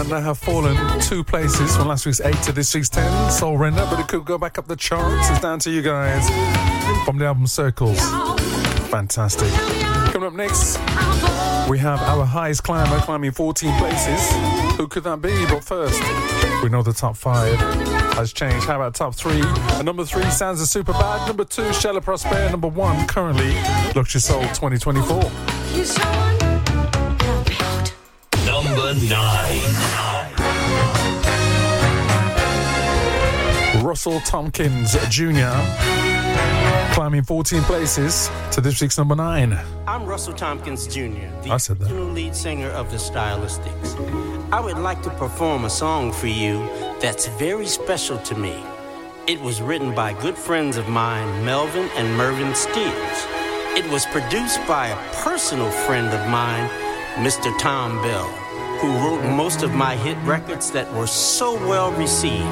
And I have fallen two places from last week's eight to this week's ten, Soul Render, but it could go back up the charts. It's down to you guys. From the album Circles. Fantastic. Coming up next, we have our highest climber climbing fourteen places. Who could that be? But first, we know the top five has changed. How about top three? And number three, Sounds of Superbad. Number two, Sheila Prosper. Number one, currently, Luxury Soul twenty twenty-four. Nine. Russell Tompkins Junior climbing fourteen places to this week's number nine. I'm Russell Tompkins Junior, the I said that. original lead singer of the Stylistics. I would like to perform a song for you that's very special to me. It was written by good friends of mine, Melvin and Mervyn Steers. It was produced by a personal friend of mine, Mister Tom Bell, who wrote most of my hit records that were so well received.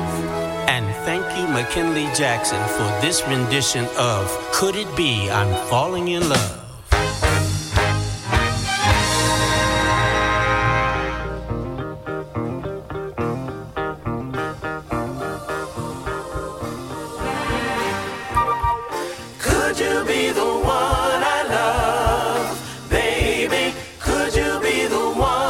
And thank you, McKinley Jackson, for this rendition of Could It Be I'm Falling in Love? Could you be the one I love, baby? Could you be the one?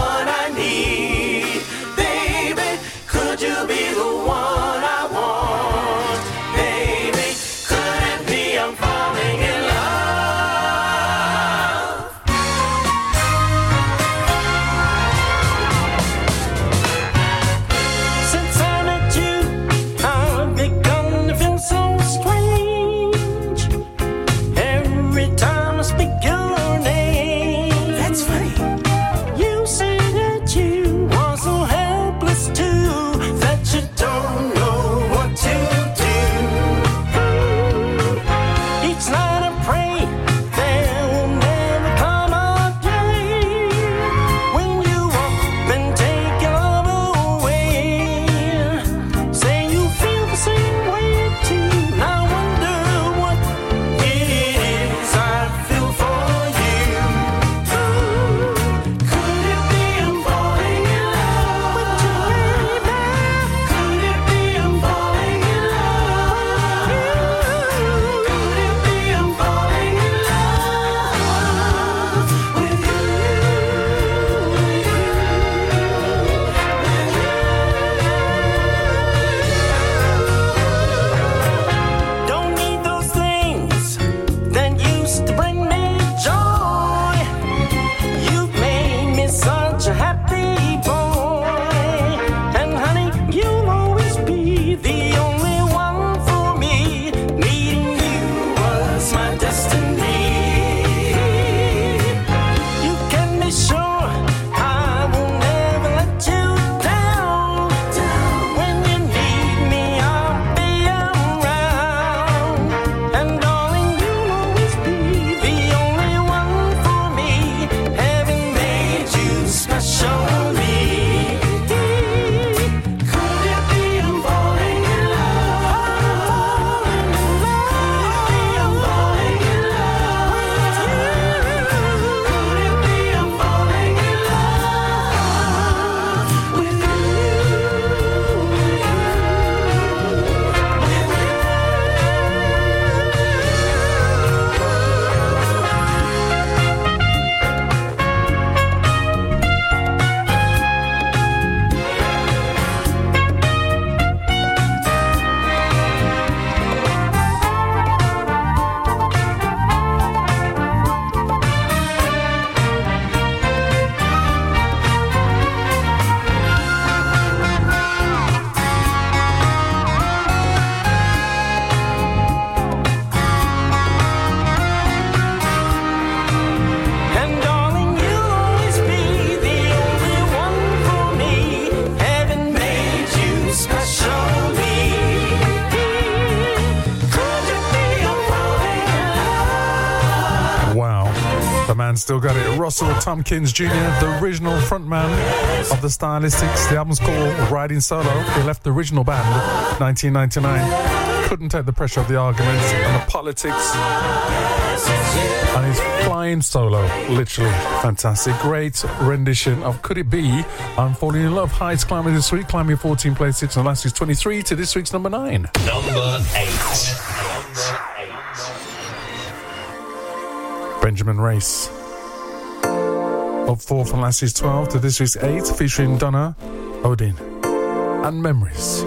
Falling in love. still got it. Russell Tompkins Junior, the original frontman of the Stylistics. The album's called Riding Solo. He left the original band in nineteen ninety-nine. Couldn't take the pressure of the arguments and the politics. And he's flying solo. Literally fantastic. Great rendition of Could It Be? I'm Falling in Love. Highs climbing this week, climbing fourteen places six, and last week's twenty-three to this week's number nine. Number eight. Benjamin Rice. Up four from last year's twelve to this week's eight, featuring Donna Odin and Memories.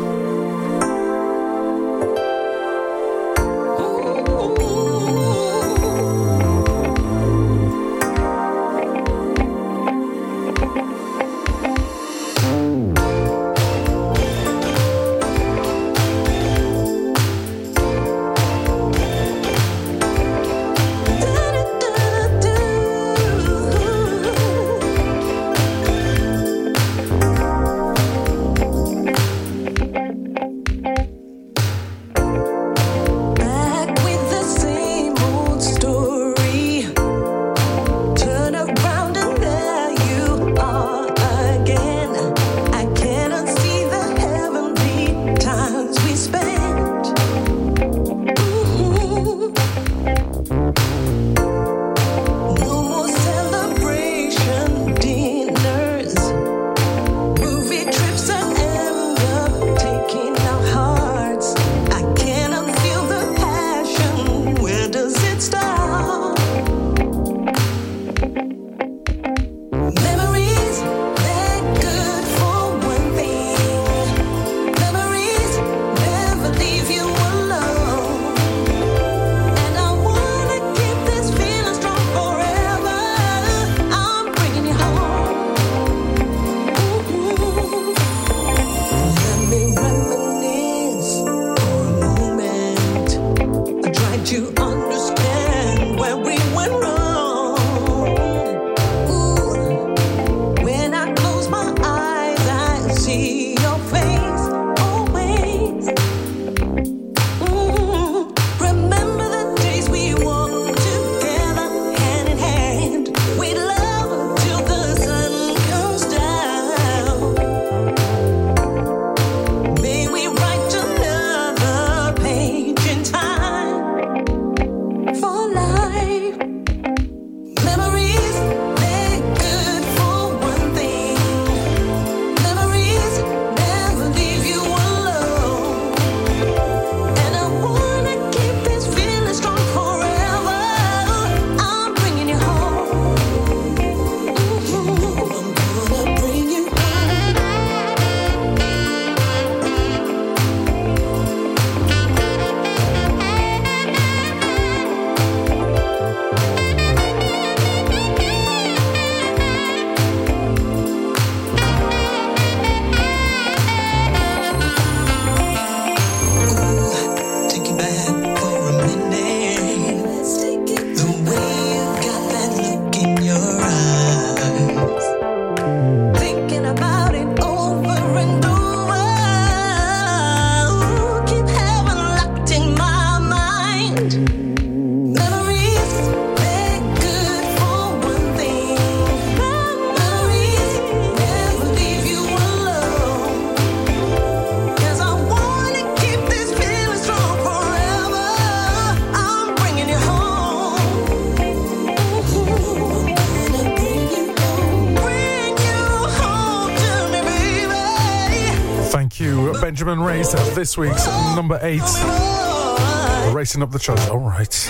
Benjamin Rice at this week's number eight. We're racing up the charts. All right.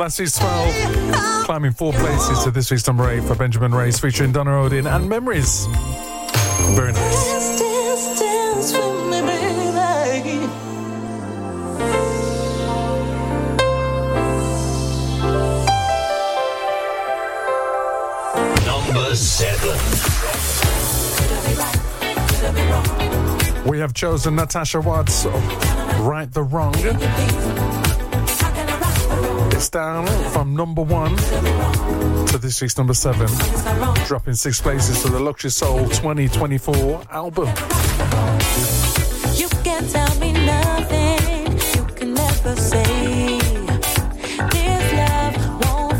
Last week's twelve, climbing four places to this week's number eight for Benjamin Rice, featuring Donna Odin and Memories. Very nice. Dance, dance, dance with me, baby. Number seven. We have chosen Natasha Watts, Right the Wrong. It's down from number one to this week's number seven, dropping six places to the Luxury Soul twenty twenty-four album. You can tell me nothing, you can never say this love won't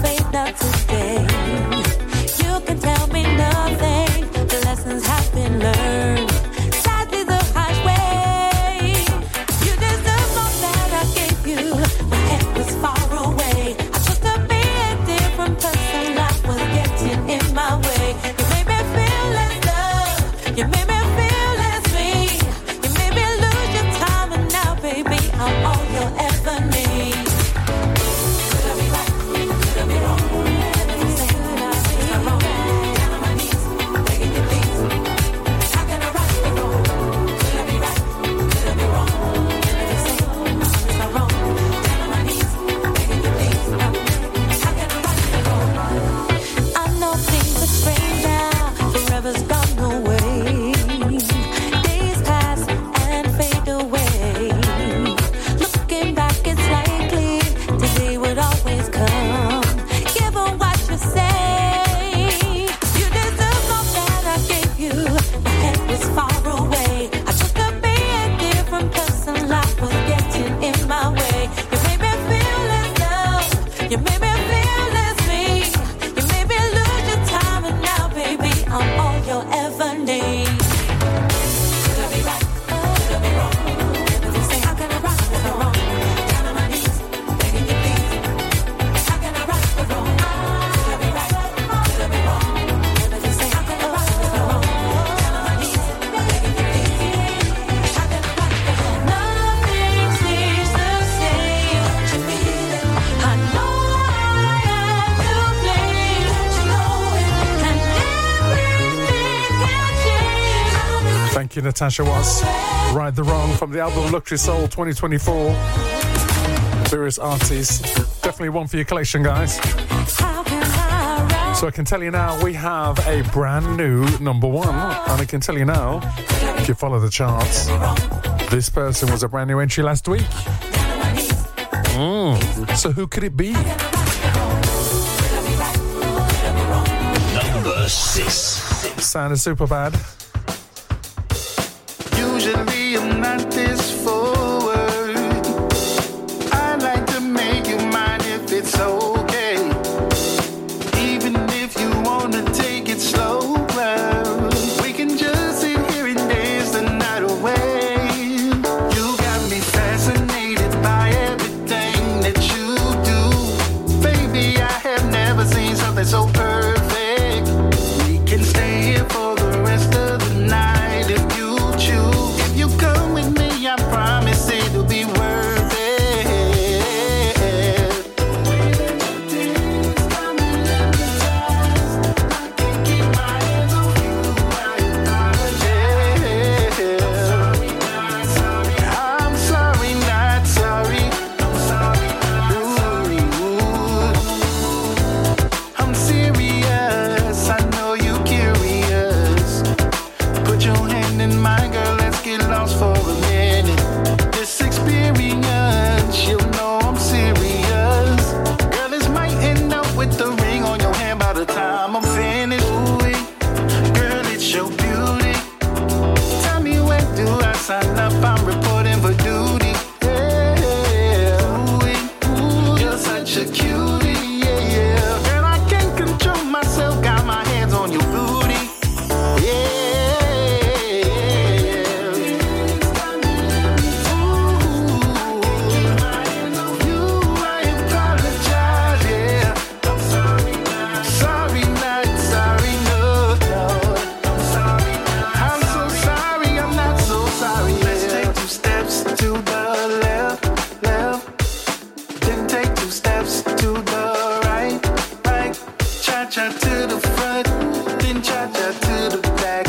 Thank you, Natasha Watts. Right the Wrong from the album Luxury Soul twenty twenty-four. Various artists. Definitely one for your collection, guys. So I can tell you now, we have a brand new number one. And I can tell you now, if you follow the charts, this person was a brand new entry last week. Mm. So who could it be? Number six. Sounds of Superbad. Usually I'm not this forward. I like to make you mine if it's okay. Even if you want to take it slow. So perfect. We can stay here for the rest of the night if you choose. If you come with me, I promise it'll be worth it. I can keep my hands on you. I apologize. I'm sorry, not sorry. I'm sorry, not sorry. Ooh, ooh. Sign up, I'm reporting for duty. Yeah, ooh, ooh, you're such a cutie. Yeah, yeah. Girl, I can't control myself. Got my hands on your booty. Yeah. Ooh, you, I apologize. Yeah, I'm sorry, not sorry, not sorry, no, no. I'm sorry, I'm so sorry. Sorry, let's take two steps to the left, left. Then take two steps to the right, right. Cha-cha to the front, then cha-cha to the back.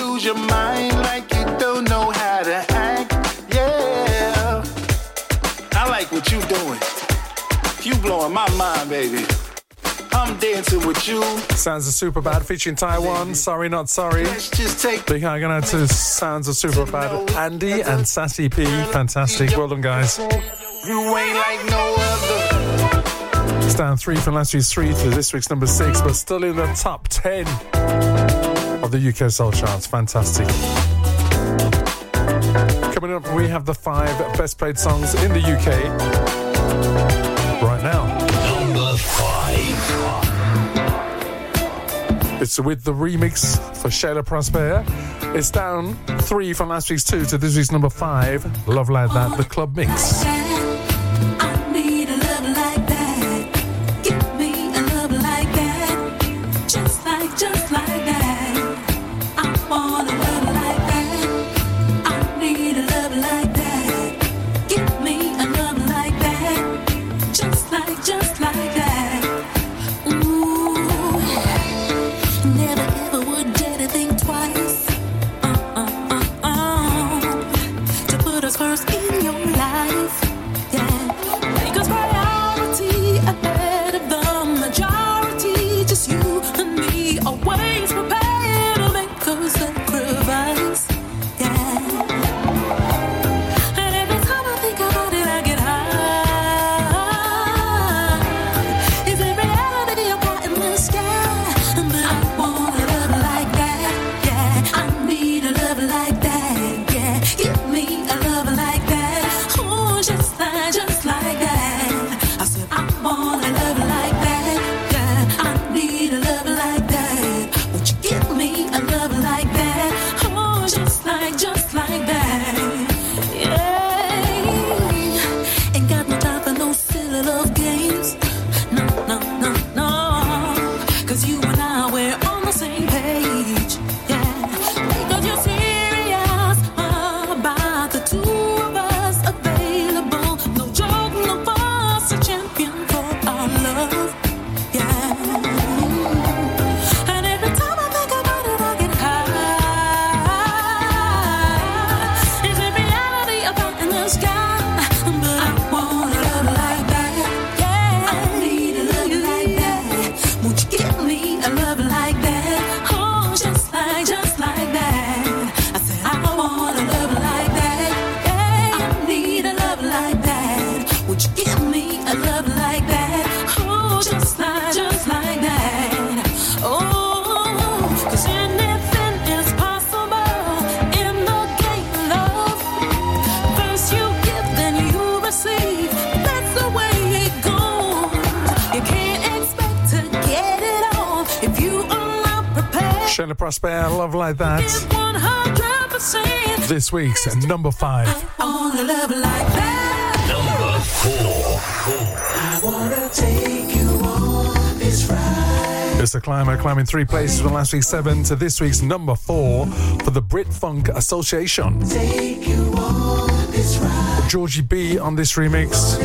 Lose your mind like you don't know how to act, yeah. I like what you doing. You blowing my mind, baby. I'm dancing with you. Sounds of Superbad featuring Taiwan. Sorry, not sorry. Let's just take. Big hug out to Sounds of Superbad, Andy and Sassy P. Fantastic. Well done, guys. You ain't like no other. It's down three from last week's three to this week's number six, but still in the top ten of the U K Soul Charts. Fantastic. Coming up, we have the five best played songs in the U K right now. It's with the remix for Sheila Prosper. It's down three from last week's two to this week's number five. Love Like That, the club mix. First in your life. me a love like that. Oh, just like, just like that. I said, I want a love like that. Hey, I need a love like that. Would you give me a love like that? Oh, just like, just like that. Oh, cause anything is possible in the game of love. First you give, then you receive. That's the way it goes. You can't Sheila Prosper, love like that. one hundred percent This week's number five. I want a love like that. Number four. I wanna take you on this ride. It's a climber climbing three places from last week's seven to this week's number four for the Brit Funk Association. Take you on this ride. Georgie B on this remix.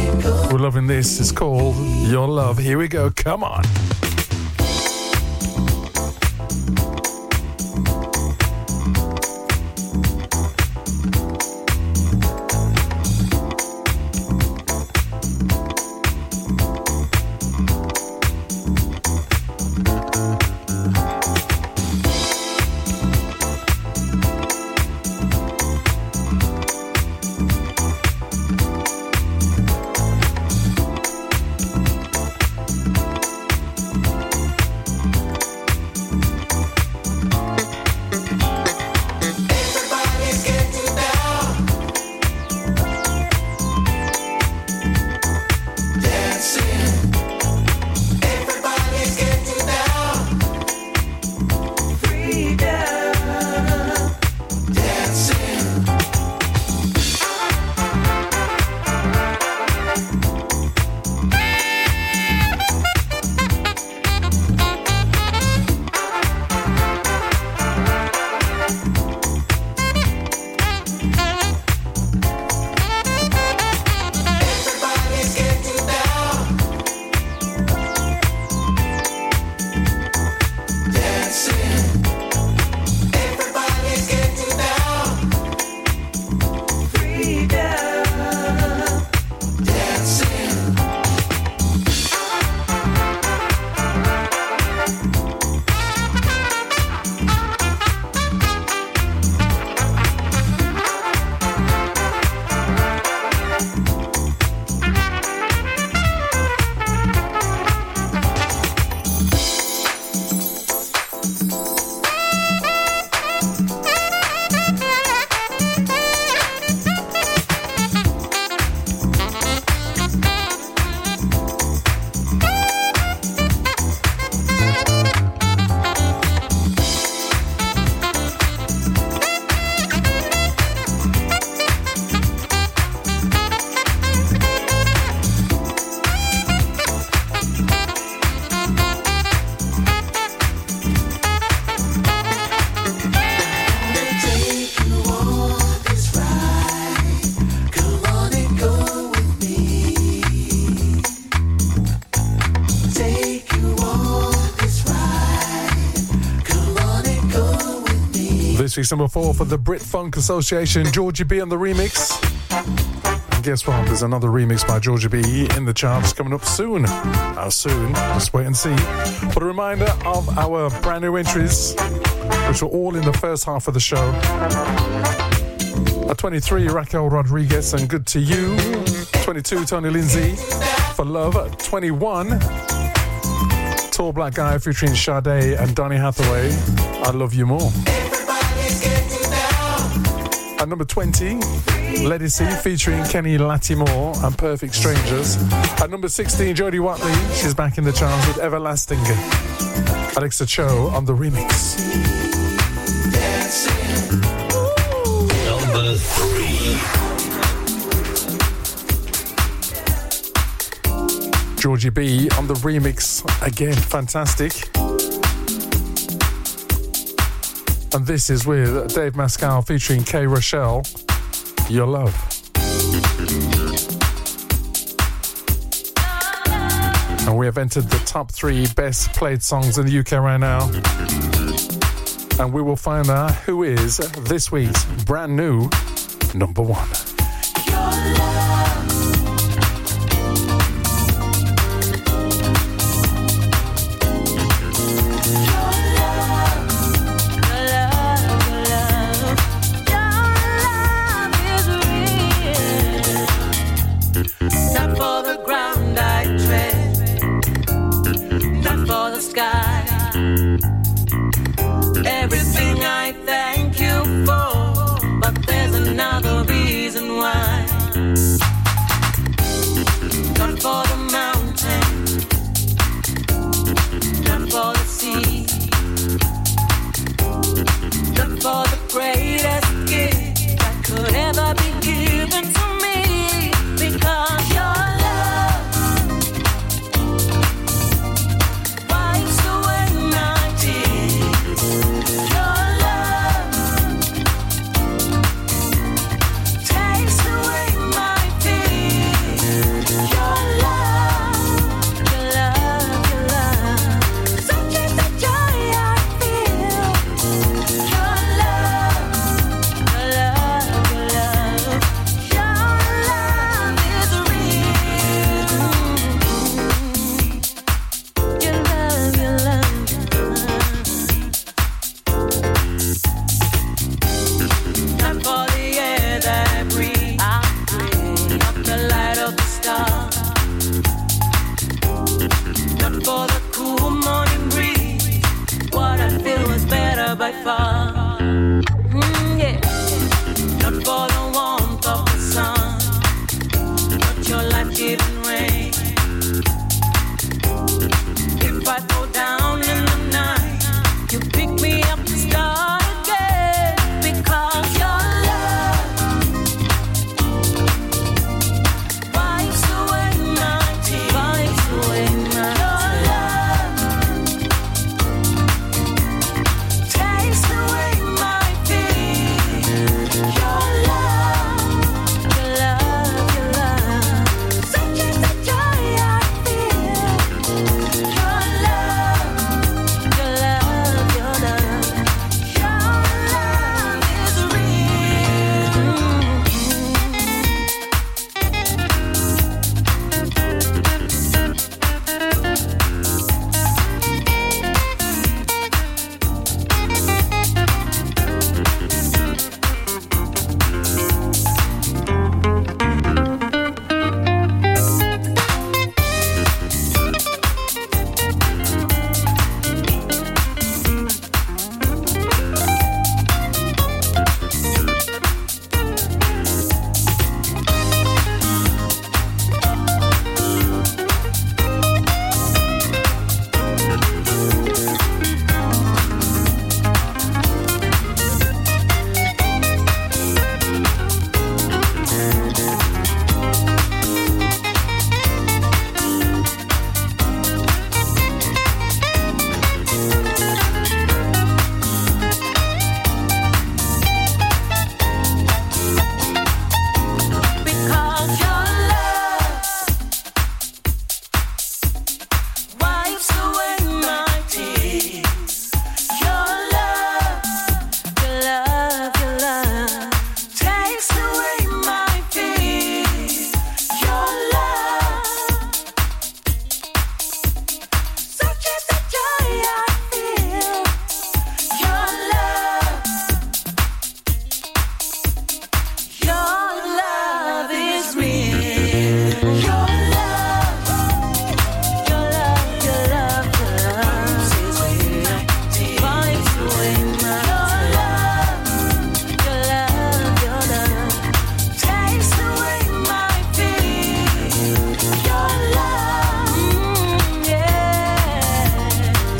We're loving this. It's called Your Love. Here we go. Come on. Number four for the Brit Funk Association, Georgie B on the remix. And guess what? There's another remix by Georgie B in the charts coming up soon. How soon? Just wait and see. But a reminder of our brand new entries, which were all in the first half of the show. At twenty-three, Raquel Rodriguez and Good to You. twenty-two, Tony Lindsay for Love. At twenty-one, Tall Black Guy featuring Sade and Donny Hathaway, I Love You More. At number twenty, Lady C featuring Kenny Latimore and Perfect Strangers. At number sixteen, Jody Watley, she's back in the charts with Everlasting. Alexa Cho on the remix. Number three. Georgie B on the remix again, fantastic. And this is with Dave Mascal featuring Kay Rochelle, Your Love. And we have entered the top three best played songs in the U K right now. And we will find out who is this week's brand new number one. Your love.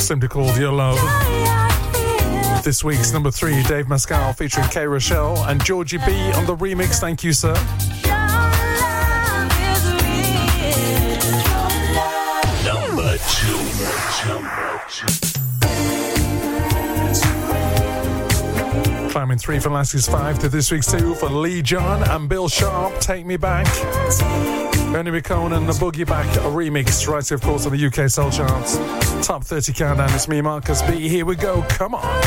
System to Call Your Love. This week's number three, Dave Mascal featuring Kay Rochelle and Georgie B on the remix. Thank you, sir. Number two. Number two. Climbing three for last week's five to this week's two for Lee John and Bill Sharp, Take Me Back. Ernie McCone and the Boogie Back remix, right, of course, on the U K Soul Charts. Top thirty countdown. It's me, Marcus B. Here we go. Come on.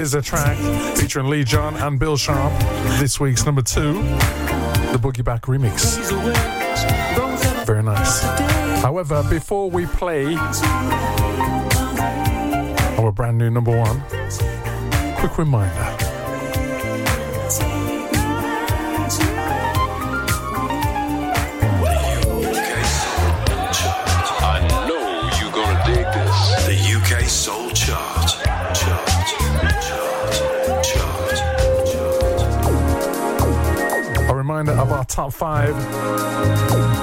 Is a track featuring Lee John and Bill Sharp. This week's number two, the Boogie Back remix. Very nice. However, before we play our brand new number one, quick reminder. I know you're gonna dig this. The U K Soul Chart. Of our top five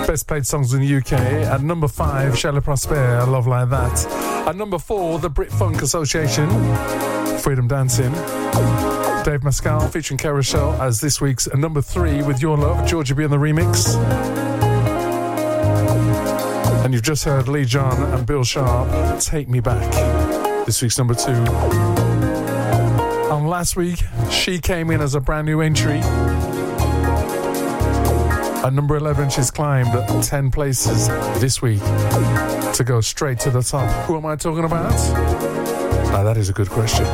best played songs in the U K. At number five, Sheila Prosper, Love Like That. At number four, the Brit Funk Association, Freedom Dancing. Dave Mascal featuring Kay Rochelle as this week's number three with Your Love, Georgie B on the remix. And you've just heard Lee John and Bill Sharp, Take Me Back. This week's number two. last week. She came in as a brand new entry. At number eleven, she's climbed ten places this week to go straight to the top. Who am I talking about? Now, that is a good question.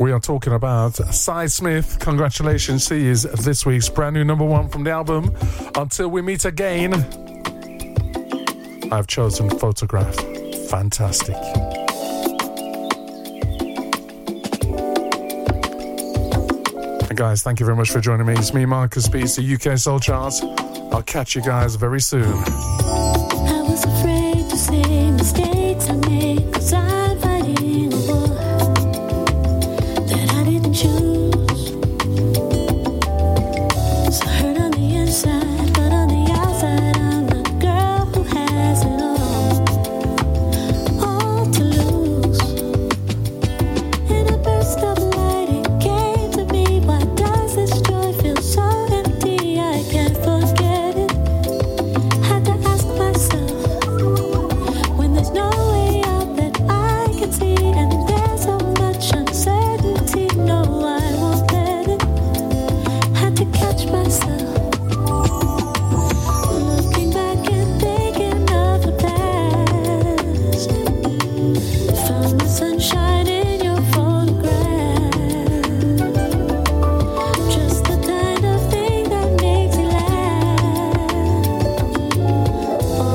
We are talking about Sade Smith. Congratulations, she is this week's brand new number one from the album Until We Meet Again. I've chosen Photograph. Fantastic. And guys, thank you very much for joining me. It's me, Marcus Beats, the U K Soul Charts. I'll catch you guys very soon. I was afraid to say mistakes I made because I'm fighting a war that I didn't choose. So I hurt on the inside, but on the outside I'm the girl who has it all, all to lose. In a burst of light it came to me, why does this joy feel so empty? I can't forget it. Had to ask myself, when there's no way out that I can see, and there's so much uncertainty, no, I won't let it. Had to catch myself. Looking back and thinking of the past. Found the sunshine in your photograph. Just the kind of thing that makes you laugh. All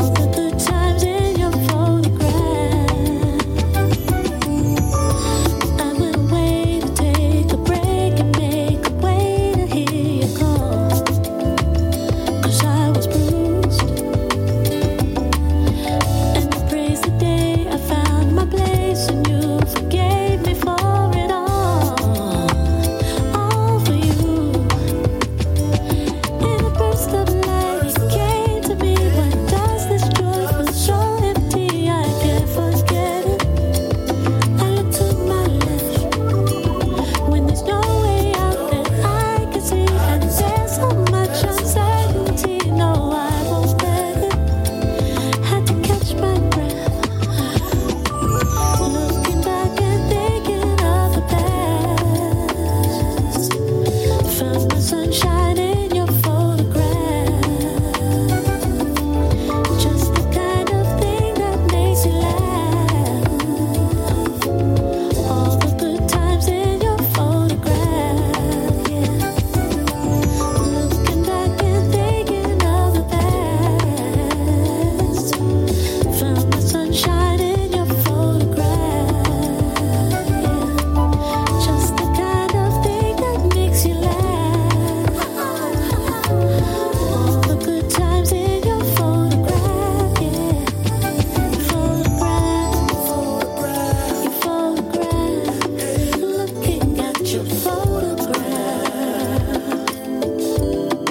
the good times in your photograph. I went away to take a break and make a way to hear your call. 'Cause I was bruised. And I praise the day I found my place, and you forgave me for it all. All for you. In a burst of light, it came to me. Why does this joy feel so empty? I can't forget it. I look to my left. When there's no way out that I can see, and there's so much uncertainty, no, I won't let it. Had to catch my breath. Looking back and thinking of the past. Found the sunshine in your photograph. Just the kind of thing that makes you laugh. All the good times in your photograph. Yeah. Looking back and thinking of the past. Found the sunshine in your photograph. Yeah. Just the kind of thing that makes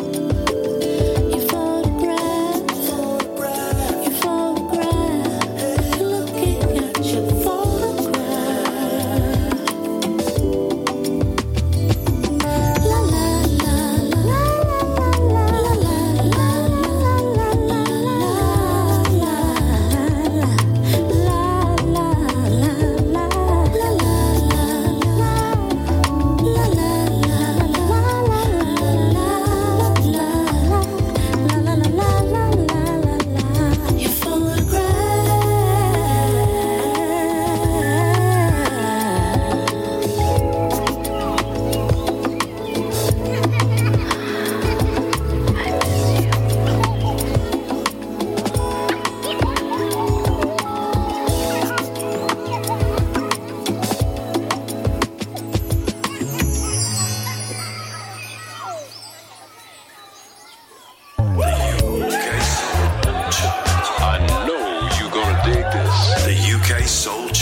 you laugh. All the good times in your photograph. Yeah. Photograph, photograph, your photograph. Looking at your photograph. Your photograph, photograph, your photograph. Looking at your photograph. La la la la la la la la la la la la. Your photograph. I know you're gonna dig this. The U K Soul